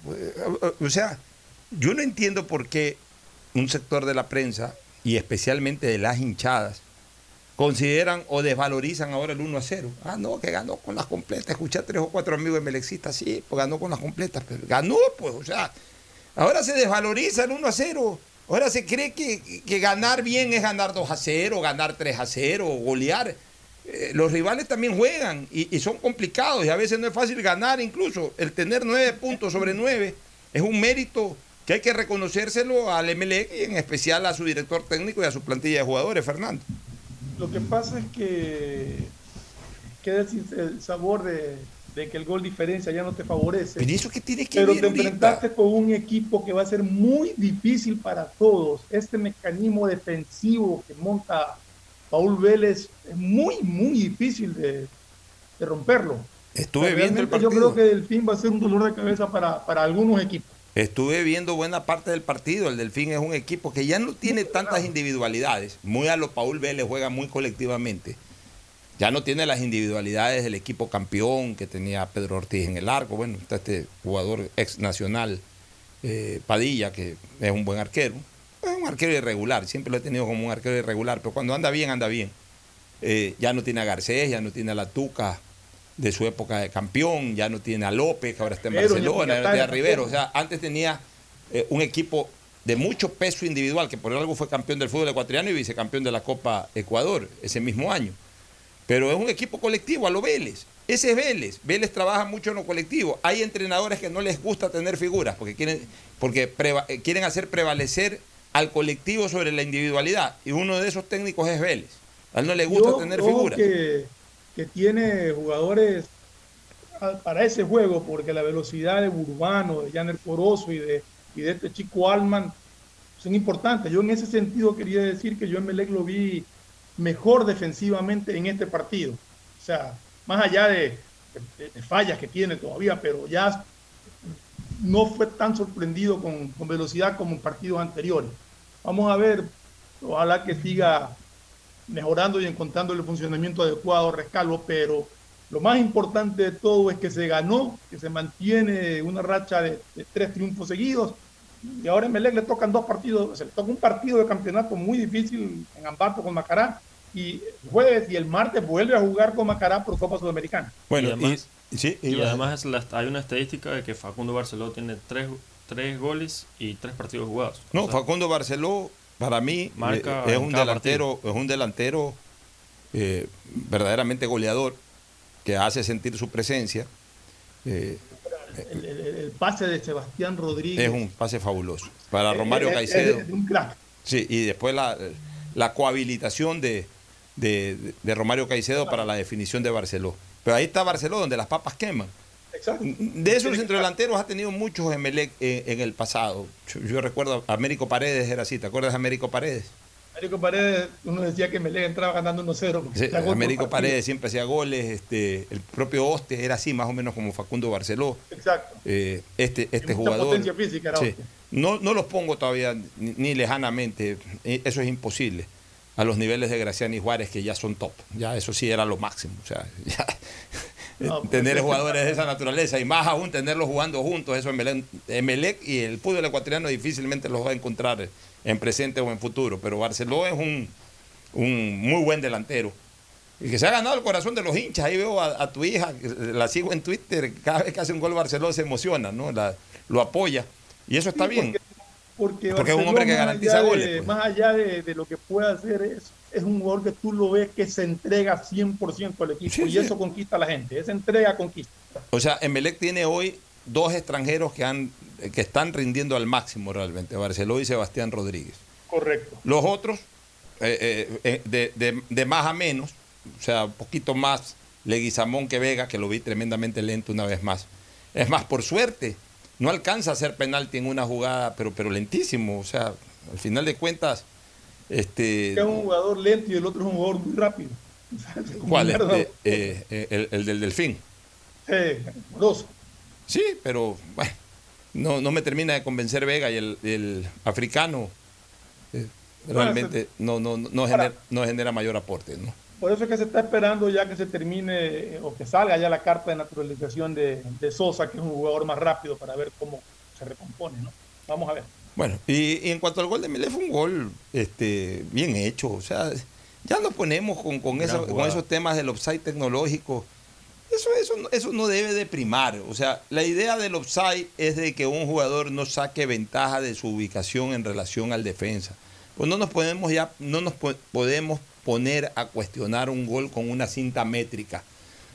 O sea, yo no entiendo por qué un sector de la prensa y especialmente de las hinchadas consideran o desvalorizan ahora el uno a cero. Ah, no, que ganó con las completas. Escuché a tres o cuatro amigos emelecistas, sí, pues ganó con las completas. Pero ganó, pues, o sea, ahora se desvaloriza el uno a cero. Ahora se cree que, que ganar bien es ganar dos a cero, ganar tres a cero, golear. Eh, los rivales también juegan y, y son complicados y a veces no es fácil ganar incluso. El tener nueve puntos sobre nueve es un mérito que hay que reconocérselo al Emelec y en especial a su director técnico y a su plantilla de jugadores, Fernando. Lo que pasa es que queda sin el sabor de... de que el gol diferencia ya no te favorece. Pero eso que tienes que Pero te enfrentaste ahorita. con un equipo que va a ser muy difícil para todos. Este mecanismo defensivo que monta Paul Vélez es muy, muy difícil de, de romperlo. Estuve o sea, viendo el partido. Yo creo que Delfín va a ser un dolor de cabeza para, para algunos equipos. Estuve viendo buena parte del partido. El Delfín es un equipo que ya no tiene tantas individualidades. Muy a lo Paul Vélez, juega muy colectivamente. Ya no tiene las individualidades del equipo campeón que tenía Pedro Ortiz en el arco. Bueno, está este jugador ex nacional, eh, Padilla, que es un buen arquero. Es un arquero irregular, siempre lo he tenido como un arquero irregular, pero cuando anda bien, anda bien. Eh, ya no tiene a Garcés, ya no tiene a La Tuca de su época de campeón, ya no tiene a López, que ahora está en Barcelona, ya no tiene a Rivero. O sea, antes tenía eh, un equipo de mucho peso individual, que por algo fue campeón del fútbol ecuatoriano y vicecampeón de la Copa Ecuador ese mismo año. Pero es un equipo colectivo, a lo Vélez. Ese es Vélez. Vélez trabaja mucho en lo colectivo. Hay entrenadores que no les gusta tener figuras porque quieren, porque preva, quieren hacer prevalecer al colectivo sobre la individualidad. Y uno de esos técnicos es Vélez. A él no le gusta Yo tener creo figuras. Que, que tiene jugadores para ese juego, porque la velocidad de Urbano, de Janer Corozo y de, y de este chico Alman son importantes. Yo en ese sentido quería decir que yo en Melec lo vi mejor defensivamente en este partido. O sea, más allá de, de, de fallas que tiene todavía, pero ya no fue tan sorprendido con, con velocidad como en partidos anteriores. Vamos a ver, ojalá que siga mejorando y encontrando el funcionamiento adecuado a Rescalvo, pero lo más importante de todo es que se ganó, que se mantiene una racha de, de tres triunfos seguidos, y ahora en Melec le tocan dos partidos, se le toca un partido de campeonato muy difícil en Ambato con Macará, y el jueves y el martes vuelve a jugar con Macará por Copa Sudamericana. Bueno, y además, y, sí, y y además hay una estadística de que Facundo Barceló tiene tres, tres goles y tres partidos jugados. No, o sea, Facundo Barceló para mí marca es, un delantero, es un delantero eh, verdaderamente goleador, que hace sentir su presencia. Eh, el, el, el pase de Sebastián Rodríguez es un pase fabuloso para Romario es, Caicedo. Es, es un crack. Sí, y después la, la cohabilitación de, de, de Romario Caicedo para la definición de Barceló. Pero ahí está Barceló, donde las papas queman. Exacto. De esos centrodelanteros ha tenido muchos en Melec en, en el pasado. Yo, yo recuerdo a Américo Paredes, era así. ¿Te acuerdas de Américo Paredes? Américo Paredes, uno decía que Melec entraba ganando uno cero. Sí, Américo Paredes siempre hacía goles. Este, el propio Hostes era así, más o menos como Facundo Barceló. Exacto. Eh, este este jugador. Potencia física era sí. No, no los pongo todavía ni, ni lejanamente. Eso es imposible. A los niveles de Graciani Juárez, que ya son top. Ya eso sí era lo máximo. O sea, ya. No, pues, tener jugadores de esa naturaleza y más aún tenerlos jugando juntos, eso Emelec y el fútbol ecuatoriano difícilmente los va a encontrar en presente o en futuro, pero Barceló es un, un muy buen delantero y que se ha ganado el corazón de los hinchas. Ahí veo a, a tu hija, la sigo en Twitter, cada vez que hace un gol Barceló se emociona, ¿no? La, lo apoya y eso está sí, bien porque, porque, porque es un hombre que garantiza de, goles pues. Más allá de, de lo que pueda hacer es es un jugador que tú lo ves que se entrega cien por ciento al equipo, sí, y sí. Eso conquista a la gente, esa entrega conquista. O sea, Emelec tiene hoy dos extranjeros que han que están rindiendo al máximo realmente, Barceló y Sebastián Rodríguez. Correcto. Los otros, eh, eh, de, de, de más a menos, o sea, un poquito más Leguizamón que Vega, que lo vi tremendamente lento una vez más. Es más, por suerte, no alcanza a hacer penalti en una jugada, pero, pero lentísimo, o sea, al final de cuentas, Este, es un jugador lento y el otro es un jugador muy rápido. ¿Cuál es? Eh, eh, el, el del Delfín. Eh, sí, pero bueno, no, no me termina de convencer Vega y el, el africano eh, realmente bueno, no, no, no, no, genera, no genera mayor aporte, ¿no? Por eso es que se está esperando ya que se termine o que salga ya la carta de naturalización de, de Sosa, que es un jugador más rápido, para ver cómo se recompone, ¿no? Vamos a ver. Bueno, y, y en cuanto al gol de Melec, fue un gol este, bien hecho. O sea, ya nos ponemos con, con, esa, con esos temas del offside tecnológico. Eso, eso, eso no debe de primar. O sea, la idea del offside es de que un jugador no saque ventaja de su ubicación en relación al defensa. Pues no nos podemos ya, no nos po- podemos poner a cuestionar un gol con una cinta métrica.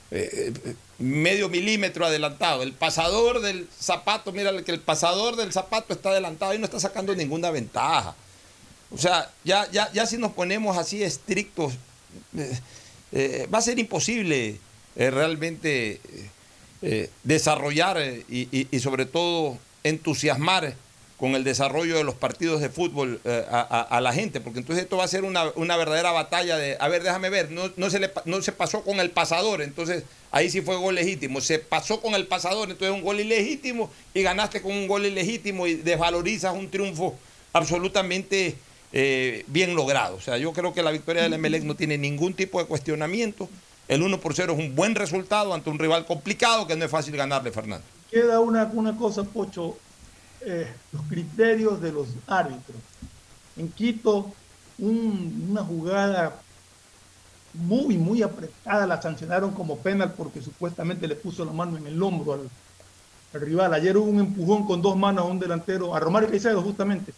Eh, eh, medio milímetro adelantado, el pasador del zapato, mira que el pasador del zapato está adelantado y no está sacando ninguna ventaja. O sea, ya, ya, ya si nos ponemos así estrictos, eh, eh, va a ser imposible eh, realmente eh, desarrollar eh, y, y sobre todo entusiasmar con el desarrollo de los partidos de fútbol eh, a, a, a la gente, porque entonces esto va a ser una, una verdadera batalla de, a ver, déjame ver, no, no, se le, no se pasó con el pasador, entonces ahí sí fue gol legítimo, se pasó con el pasador, entonces un gol ilegítimo y ganaste con un gol ilegítimo y desvalorizas un triunfo absolutamente eh, bien logrado. O sea, yo creo que la victoria del Emelec no tiene ningún tipo de cuestionamiento, el uno por cero es un buen resultado ante un rival complicado que no es fácil ganarle, Fernando. Queda una, una cosa, Pocho, Eh, los criterios de los árbitros. En Quito, un, una jugada muy, muy apretada, la sancionaron como penal porque supuestamente le puso la mano en el hombro al, al rival. Ayer hubo un empujón con dos manos a un delantero, a Romario Caicedo justamente.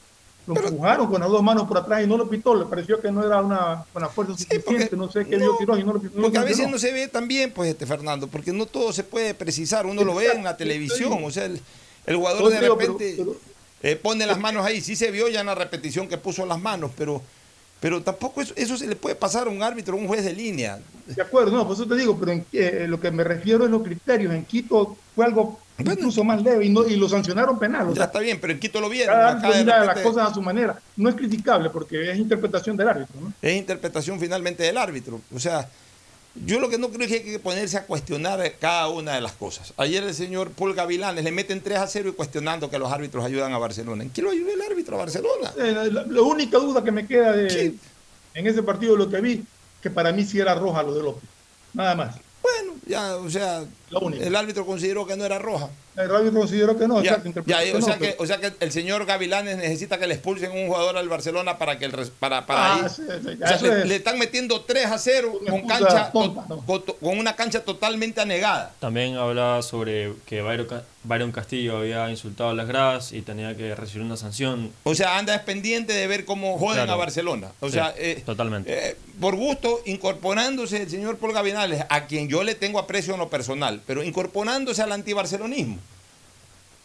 Lo Pero, empujaron con las dos manos por atrás y no lo pitó, le pareció que no era una, una fuerza sí, suficiente, porque, no sé qué no, dio tiró y no lo pitó. Porque no, a veces no. no se ve tan bien, pues, este Fernando, porque no todo se puede precisar, uno Exacto, lo ve en la televisión, estoy... o sea... El, El jugador de repente pero, pero, eh, pone las manos ahí. Sí se vio ya en la repetición que puso las manos, pero, pero tampoco eso, eso se le puede pasar a un árbitro, a un juez de línea. De acuerdo, no, por eso te digo, pero en, eh, lo que me refiero es los criterios. En Quito fue algo Bueno, incluso más leve, y, no, y lo sancionaron penal. O ya sea, está bien, pero en Quito lo vieron. Cada acá de repente... las cosas a su manera. No es criticable porque es interpretación del árbitro, ¿no? Es interpretación finalmente del árbitro. O sea, yo lo que no creo es que hay que ponerse a cuestionar cada una de las cosas. Ayer el señor Paul Gavilanes le meten tres a cero y cuestionando que los árbitros ayudan a Barcelona. ¿En qué lo ayudó el árbitro a Barcelona? Eh, la, la, la única duda que me queda de, ¿qué? En ese partido lo que vi, que para mí sí era roja lo de López. Nada más. Bueno, ya, o sea, el árbitro consideró que no era roja. El árbitro consideró que no. Ya, exacto, ya, o, sea no, que, pero... o sea que el señor Gavilanes necesita que le expulsen un jugador al Barcelona para que el... Para, para ah, sí, sí, o sea, es... le, le están metiendo tres a cero con, cancha, tonta, no. con, con una cancha totalmente anegada. También hablaba sobre que Byron Castillo había insultado a las gradas y tenía que recibir una sanción. O sea, anda pendiente de ver cómo joden claro. a Barcelona. O sí, sea, eh, totalmente. Eh, por gusto, incorporándose el señor Paul Gavilanes, a quien yo le tengo aprecio en lo personal, pero incorporándose al antibarcelonismo.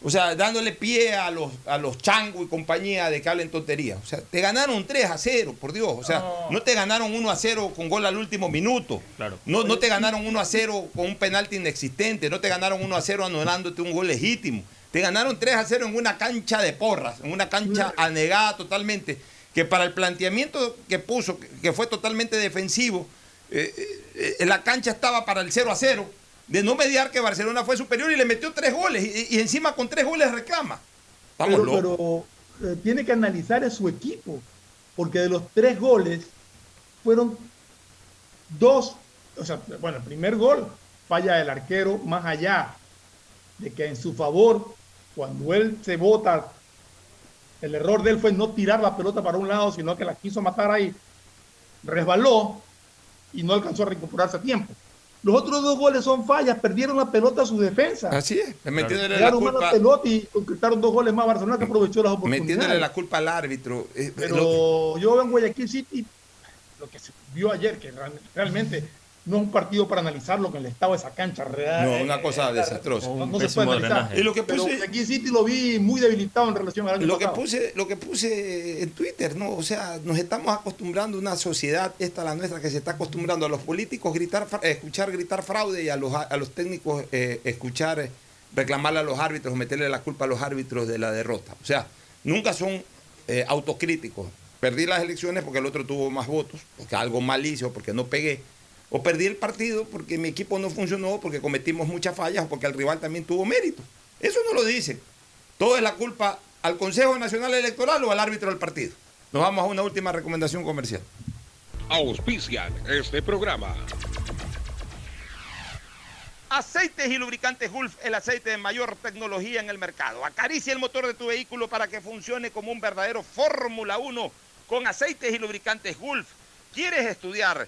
O sea, dándole pie a los, a los Chango y compañía de que hablen tonterías. O sea, te ganaron tres a cero, por Dios. O sea, no, no te ganaron uno a cero con gol al último minuto. Claro. No, no te ganaron uno a cero con un penalti inexistente. No te ganaron uno a cero anulándote un gol legítimo. Te ganaron tres a cero en una cancha de porras, en una cancha anegada totalmente. Que para el planteamiento que puso, que fue totalmente defensivo, eh, eh, la cancha estaba para el cero a cero. De no mediar que Barcelona fue superior y le metió tres goles y, y encima con tres goles reclama. Vamos, pero locos. Pero eh, tiene que analizar a su equipo, porque de los tres goles fueron dos, o sea, bueno, el primer gol falla del arquero, más allá de que en su favor, cuando él se bota, el error de él fue no tirar la pelota para un lado, sino que la quiso matar ahí, resbaló y no alcanzó a recuperarse a tiempo. Los otros dos goles son fallas, perdieron la pelota a su defensa. Así es, metiéndole la culpa. La pelota y concretaron dos goles más Barcelona, que aprovechó las oportunidades. Metiéndole la culpa al árbitro. Pero yo en Guayaquil City, lo que se vio ayer, que realmente no es un partido para analizar lo que le estaba esa cancha real. No, una cosa desastrosa. No se puede analizar. Y lo que puse, pero Guayaquil City lo vi muy debilitado en relación al año lo que puse, lo que puse en Twitter, ¿no? O sea, nos estamos acostumbrando a una sociedad, esta la nuestra, que se está acostumbrando a los políticos gritar, escuchar gritar fraude y a los, a los técnicos eh, escuchar, reclamarle a los árbitros, meterle la culpa a los árbitros de la derrota. O sea, nunca son eh, autocríticos. Perdí las elecciones porque el otro tuvo más votos, porque algo mal hizo, porque no pegué. O perdí el partido porque mi equipo no funcionó, porque cometimos muchas fallas, o porque el rival también tuvo mérito. Eso no lo dicen. Todo es la culpa al Consejo Nacional Electoral o al árbitro del partido. Nos vamos a una última recomendación comercial. Auspician este programa. Aceites y lubricantes Gulf, el aceite de mayor tecnología en el mercado. Acaricia el motor de tu vehículo para que funcione como un verdadero Fórmula uno con aceites y lubricantes Gulf. ¿Quieres estudiar,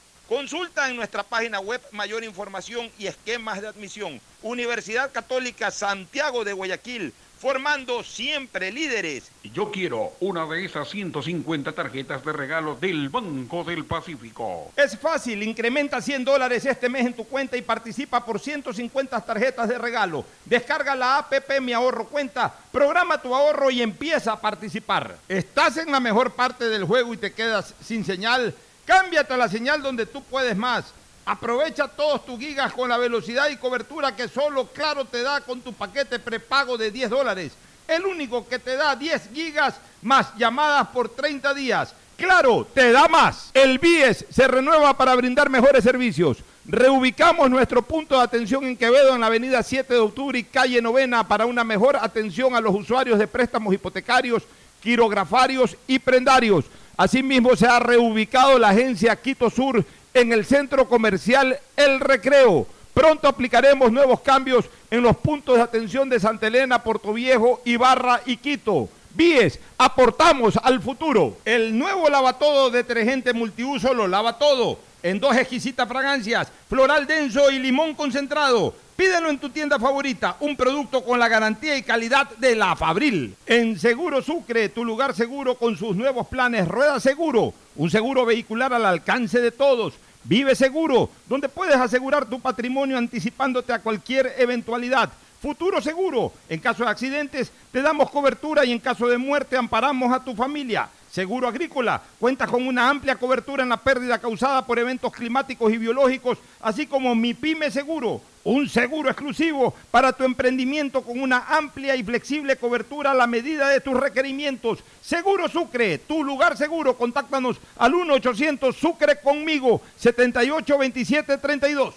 Consulta en nuestra página web mayor información y esquemas de admisión. Universidad Católica Santiago de Guayaquil, formando siempre líderes. Yo quiero una de esas ciento cincuenta tarjetas de regalo del Banco del Pacífico. Es fácil, incrementa cien dólares este mes en tu cuenta y participa por ciento cincuenta tarjetas de regalo. Descarga la app Mi Ahorro Cuenta, programa tu ahorro y empieza a participar. ¿Estás en la mejor parte del juego y te quedas sin señal? Cámbiate a la señal donde tú puedes más. Aprovecha todos tus gigas con la velocidad y cobertura que solo Claro te da con tu paquete prepago de diez dólares. El único que te da diez gigas más llamadas por treinta días. Claro, te da más. El BIESS se renueva para brindar mejores servicios. Reubicamos nuestro punto de atención en Quevedo, en la avenida siete de octubre y calle Novena, para una mejor atención a los usuarios de préstamos hipotecarios, quirografarios y prendarios. Asimismo, se ha reubicado la agencia Quito Sur en el centro comercial El Recreo. Pronto aplicaremos nuevos cambios en los puntos de atención de Santa Elena, Portoviejo, Ibarra y Quito. BIESS, aportamos al futuro. El nuevo Lava Todo detergente multiuso lo lava todo, en dos exquisitas fragancias, floral denso y limón concentrado. Pídelo en tu tienda favorita, un producto con la garantía y calidad de la Fabril. En Seguro Sucre, tu lugar seguro con sus nuevos planes Rueda Seguro, un seguro vehicular al alcance de todos. Vive Seguro, donde puedes asegurar tu patrimonio anticipándote a cualquier eventualidad. Futuro Seguro, en caso de accidentes te damos cobertura y en caso de muerte amparamos a tu familia. Seguro Agrícola, cuenta con una amplia cobertura en la pérdida causada por eventos climáticos y biológicos, así como Mi Pyme Seguro, un seguro exclusivo para tu emprendimiento con una amplia y flexible cobertura a la medida de tus requerimientos. Seguro Sucre, tu lugar seguro. Contáctanos al uno ochocientos Sucre conmigo, setenta y ocho veintisiete treinta y dos.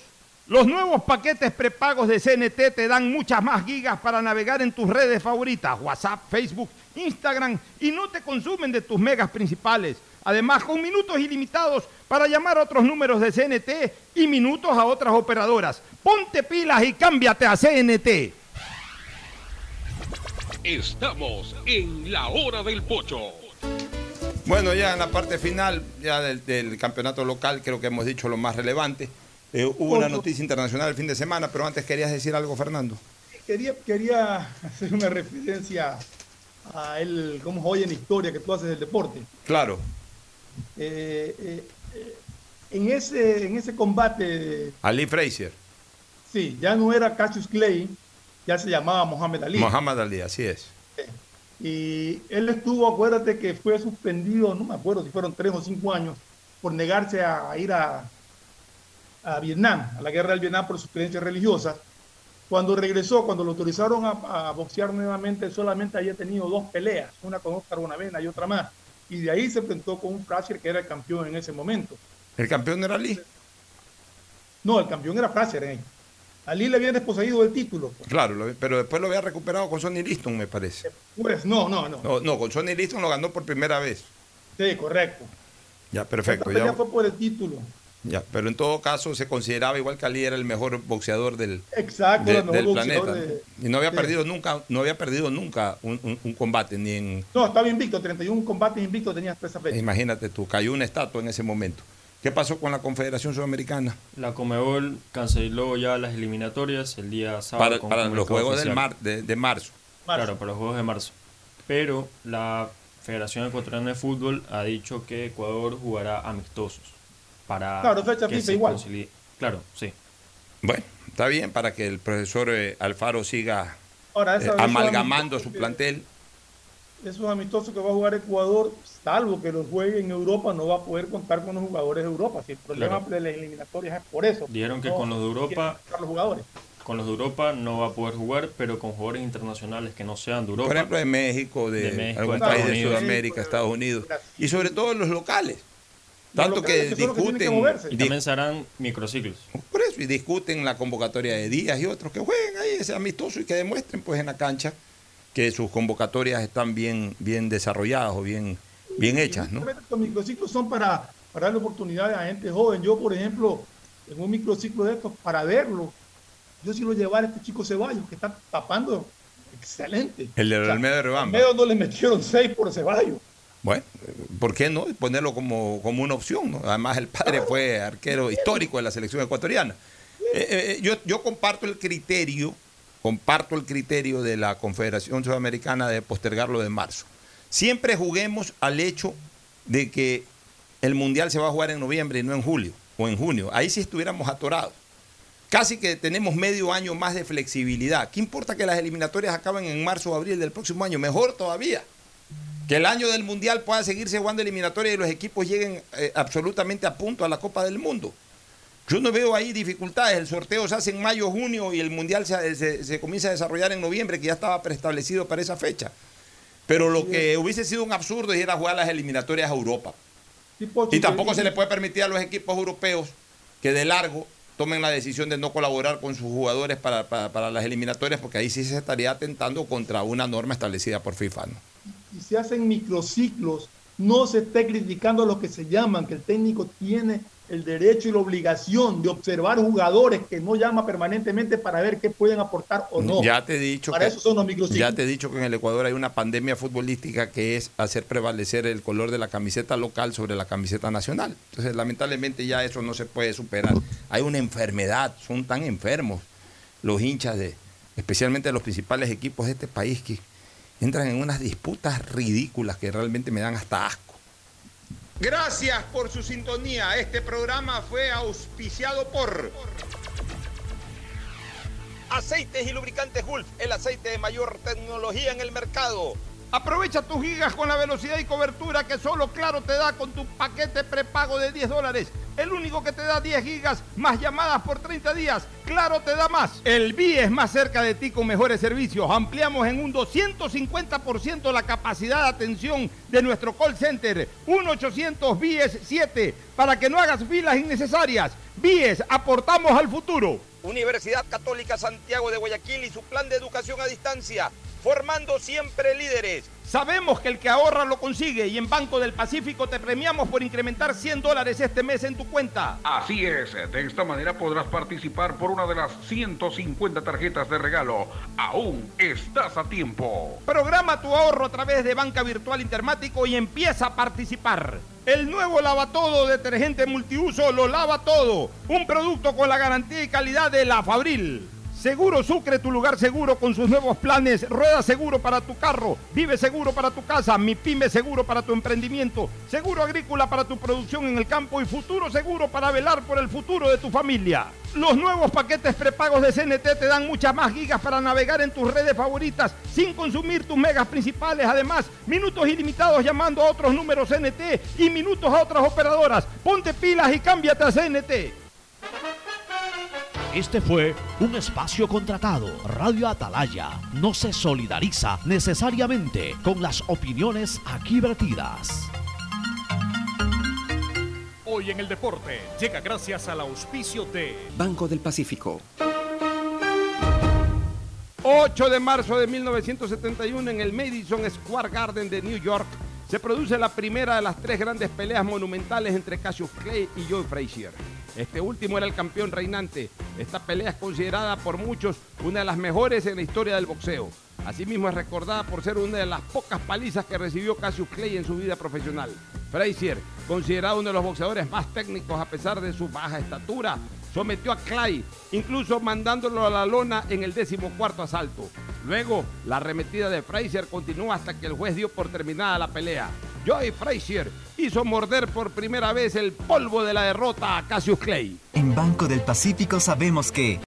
Los nuevos paquetes prepagos de C N T te dan muchas más gigas para navegar en tus redes favoritas, WhatsApp, Facebook, Instagram, y no te consumen de tus megas principales. Además, con minutos ilimitados para llamar a otros números de C N T y minutos a otras operadoras. Ponte pilas y cámbiate a C N T. Estamos en la hora del pocho. Bueno, ya en la parte final ya del, del campeonato local creo que hemos dicho lo más relevante. Eh, hubo una noticia internacional el fin de semana, pero antes querías decir algo, Fernando. Quería, quería hacer una referencia a él, como hoy en historia que tú haces del deporte. Claro. Eh, eh, eh, en, ese, en ese combate... Ali Frazier. Sí, ya no era Cassius Clay, ya se llamaba Muhammad Ali. Muhammad Ali, así es. Eh, y él estuvo, acuérdate que fue suspendido, no me acuerdo si fueron tres o cinco años, por negarse a, a ir a... a Vietnam, a la guerra del Vietnam por sus creencias religiosas. Cuando regresó, cuando lo autorizaron a, a boxear nuevamente, solamente había tenido dos peleas, una con Oscar Bonavena y otra más. Y de ahí se enfrentó con un Frazier que era el campeón en ese momento. ¿El campeón era Ali? No, el campeón era Frazier. ¿eh? Ali le había desposeído el título. Pues. Claro, pero después lo había recuperado con Sonny Liston, me parece. Pues no, no, no. No, no con Sonny Liston lo ganó por primera vez. Sí, correcto. Ya, perfecto. La pelea ya... fue por el título. Ya, pero en todo caso se consideraba igual que Ali era el mejor boxeador del, Exacto, de, el mejor del boxeador planeta. De, y no había de, perdido nunca, no había perdido nunca un, un, un combate ni en. No, estaba invicto, treinta y un combates invictos tenía hasta esa fecha. Imagínate tú, cayó una estatua en ese momento. ¿Qué pasó con la Confederación Sudamericana? La Conmebol canceló ya las eliminatorias el día sábado. Para, con para los juegos del mar, de, de marzo. marzo. Claro, para los juegos de marzo. Pero la Federación Ecuatoriana de Fútbol ha dicho que Ecuador jugará amistosos. Para claro, fecha FIFA igual. Concilie. Claro, sí. Bueno, está bien para que el profesor eh, Alfaro siga Ahora, eh, amalgamando su plantel. Esos amistosos que va a jugar Ecuador, salvo que los juegue en Europa, no va a poder contar con los jugadores de Europa. Si el problema claro. de las eliminatorias es por eso. Dijeron que no, con los de Europa, los jugadores. con los de Europa no va a poder jugar, pero con jugadores internacionales que no sean de Europa. Por ejemplo, de México, de, de México, algún de país de Sudamérica, Estados Unidos. Y sobre todo los locales. Tanto que, que discuten. Que que y también serán microciclos. Por eso, y discuten la convocatoria de Díaz y otros que jueguen ahí ese amistoso y que demuestren pues en la cancha que sus convocatorias están bien, bien desarrolladas o bien, bien hechas, ¿no? Los microciclos son para, para darle oportunidades a gente joven. Yo, por ejemplo, en un microciclo de estos, para verlo, yo sí lo llevaba a este chico Ceballos, que está tapando excelente. El de Olmedo de Rebamba. Olmedo no le metieron seis por Ceballos. Bueno, ¿por qué no? Ponerlo como, como una opción, ¿no? Además, el padre fue arquero histórico de la selección ecuatoriana. Eh, eh, yo, yo comparto el criterio, comparto el criterio de la Confederación Sudamericana de postergarlo de marzo. Siempre juguemos al hecho de que el Mundial se va a jugar en noviembre y no en julio o en junio. Ahí sí estuviéramos atorados. Casi que tenemos medio año más de flexibilidad. ¿Qué importa que las eliminatorias acaben en marzo o abril del próximo año? Mejor todavía. Que el año del Mundial pueda seguirse jugando eliminatoria y los equipos lleguen eh, absolutamente a punto a la Copa del Mundo. Yo no veo ahí dificultades. El sorteo se hace en mayo, junio y el Mundial se, se, se comienza a desarrollar en noviembre, que ya estaba preestablecido para esa fecha. Pero lo que hubiese sido un absurdo es ir a jugar las eliminatorias a Europa. Y tampoco se le puede permitir a los equipos europeos que de largo tomen la decisión de no colaborar con sus jugadores para, para, para las eliminatorias, porque ahí sí se estaría atentando contra una norma establecida por FIFA, ¿no? Y se hacen microciclos, no se esté criticando a los que se llaman, que el técnico tiene el derecho y la obligación de observar jugadores que no llama permanentemente para ver qué pueden aportar o no. Ya te he dicho para que, eso son los microciclos. Ya te he dicho que en el Ecuador hay una pandemia futbolística que es hacer prevalecer el color de la camiseta local sobre la camiseta nacional. Entonces, lamentablemente ya eso no se puede superar. Hay una enfermedad, son tan enfermos los hinchas de, especialmente de los principales equipos de este país, que entran en unas disputas ridículas que realmente me dan hasta asco. Gracias por su sintonía. Este programa fue auspiciado por Aceites y Lubricantes Gulf, el aceite de mayor tecnología en el mercado. Aprovecha tus gigas con la velocidad y cobertura que solo Claro te da con tu paquete prepago de diez dólares. El único que te da diez gigas más llamadas por treinta días. Claro te da más. El BIESS es más cerca de ti con mejores servicios. Ampliamos en un doscientos cincuenta por ciento la capacidad de atención de nuestro call center. uno ochocientos BIESS siete para que no hagas filas innecesarias. BIESS, aportamos al futuro. Universidad Católica Santiago de Guayaquil y su plan de educación a distancia. Formando siempre líderes. Sabemos que el que ahorra lo consigue y en Banco del Pacífico te premiamos por incrementar cien dólares este mes en tu cuenta. Así es, de esta manera podrás participar por una de las ciento cincuenta tarjetas de regalo. Aún estás a tiempo. Programa tu ahorro a través de Banca Virtual Intermático y empieza a participar. El nuevo Lava Todo detergente multiuso lo lava todo. Un producto con la garantía y calidad de la Fabril. Seguro Sucre, tu lugar seguro con sus nuevos planes. Rueda seguro para tu carro, vive seguro para tu casa, mi pyme seguro para tu emprendimiento, seguro agrícola para tu producción en el campo y futuro seguro para velar por el futuro de tu familia. Los nuevos paquetes prepagos de C N T te dan muchas más gigas para navegar en tus redes favoritas sin consumir tus megas principales. Además, minutos ilimitados llamando a otros números C N T y minutos a otras operadoras. Ponte pilas y cámbiate a C N T. Este fue un espacio contratado. Radio Atalaya no se solidariza necesariamente con las opiniones aquí vertidas. Hoy en el deporte llega gracias al auspicio de Banco del Pacífico. ocho de marzo de mil novecientos setenta y uno en el Madison Square Garden de New York se produce la primera de las tres grandes peleas monumentales entre Cassius Clay y Joe Frazier. Este último era el campeón reinante. Esta pelea es considerada por muchos una de las mejores en la historia del boxeo. Asimismo es recordada por ser una de las pocas palizas que recibió Cassius Clay en su vida profesional. Frazier, considerado uno de los boxeadores más técnicos a pesar de su baja estatura, sometió a Clay, incluso mandándolo a la lona en el decimocuarto asalto. Luego, la arremetida de Frazier continuó hasta que el juez dio por terminada la pelea. Joe Frazier hizo morder por primera vez el polvo de la derrota a Cassius Clay. En Banco del Pacífico sabemos que...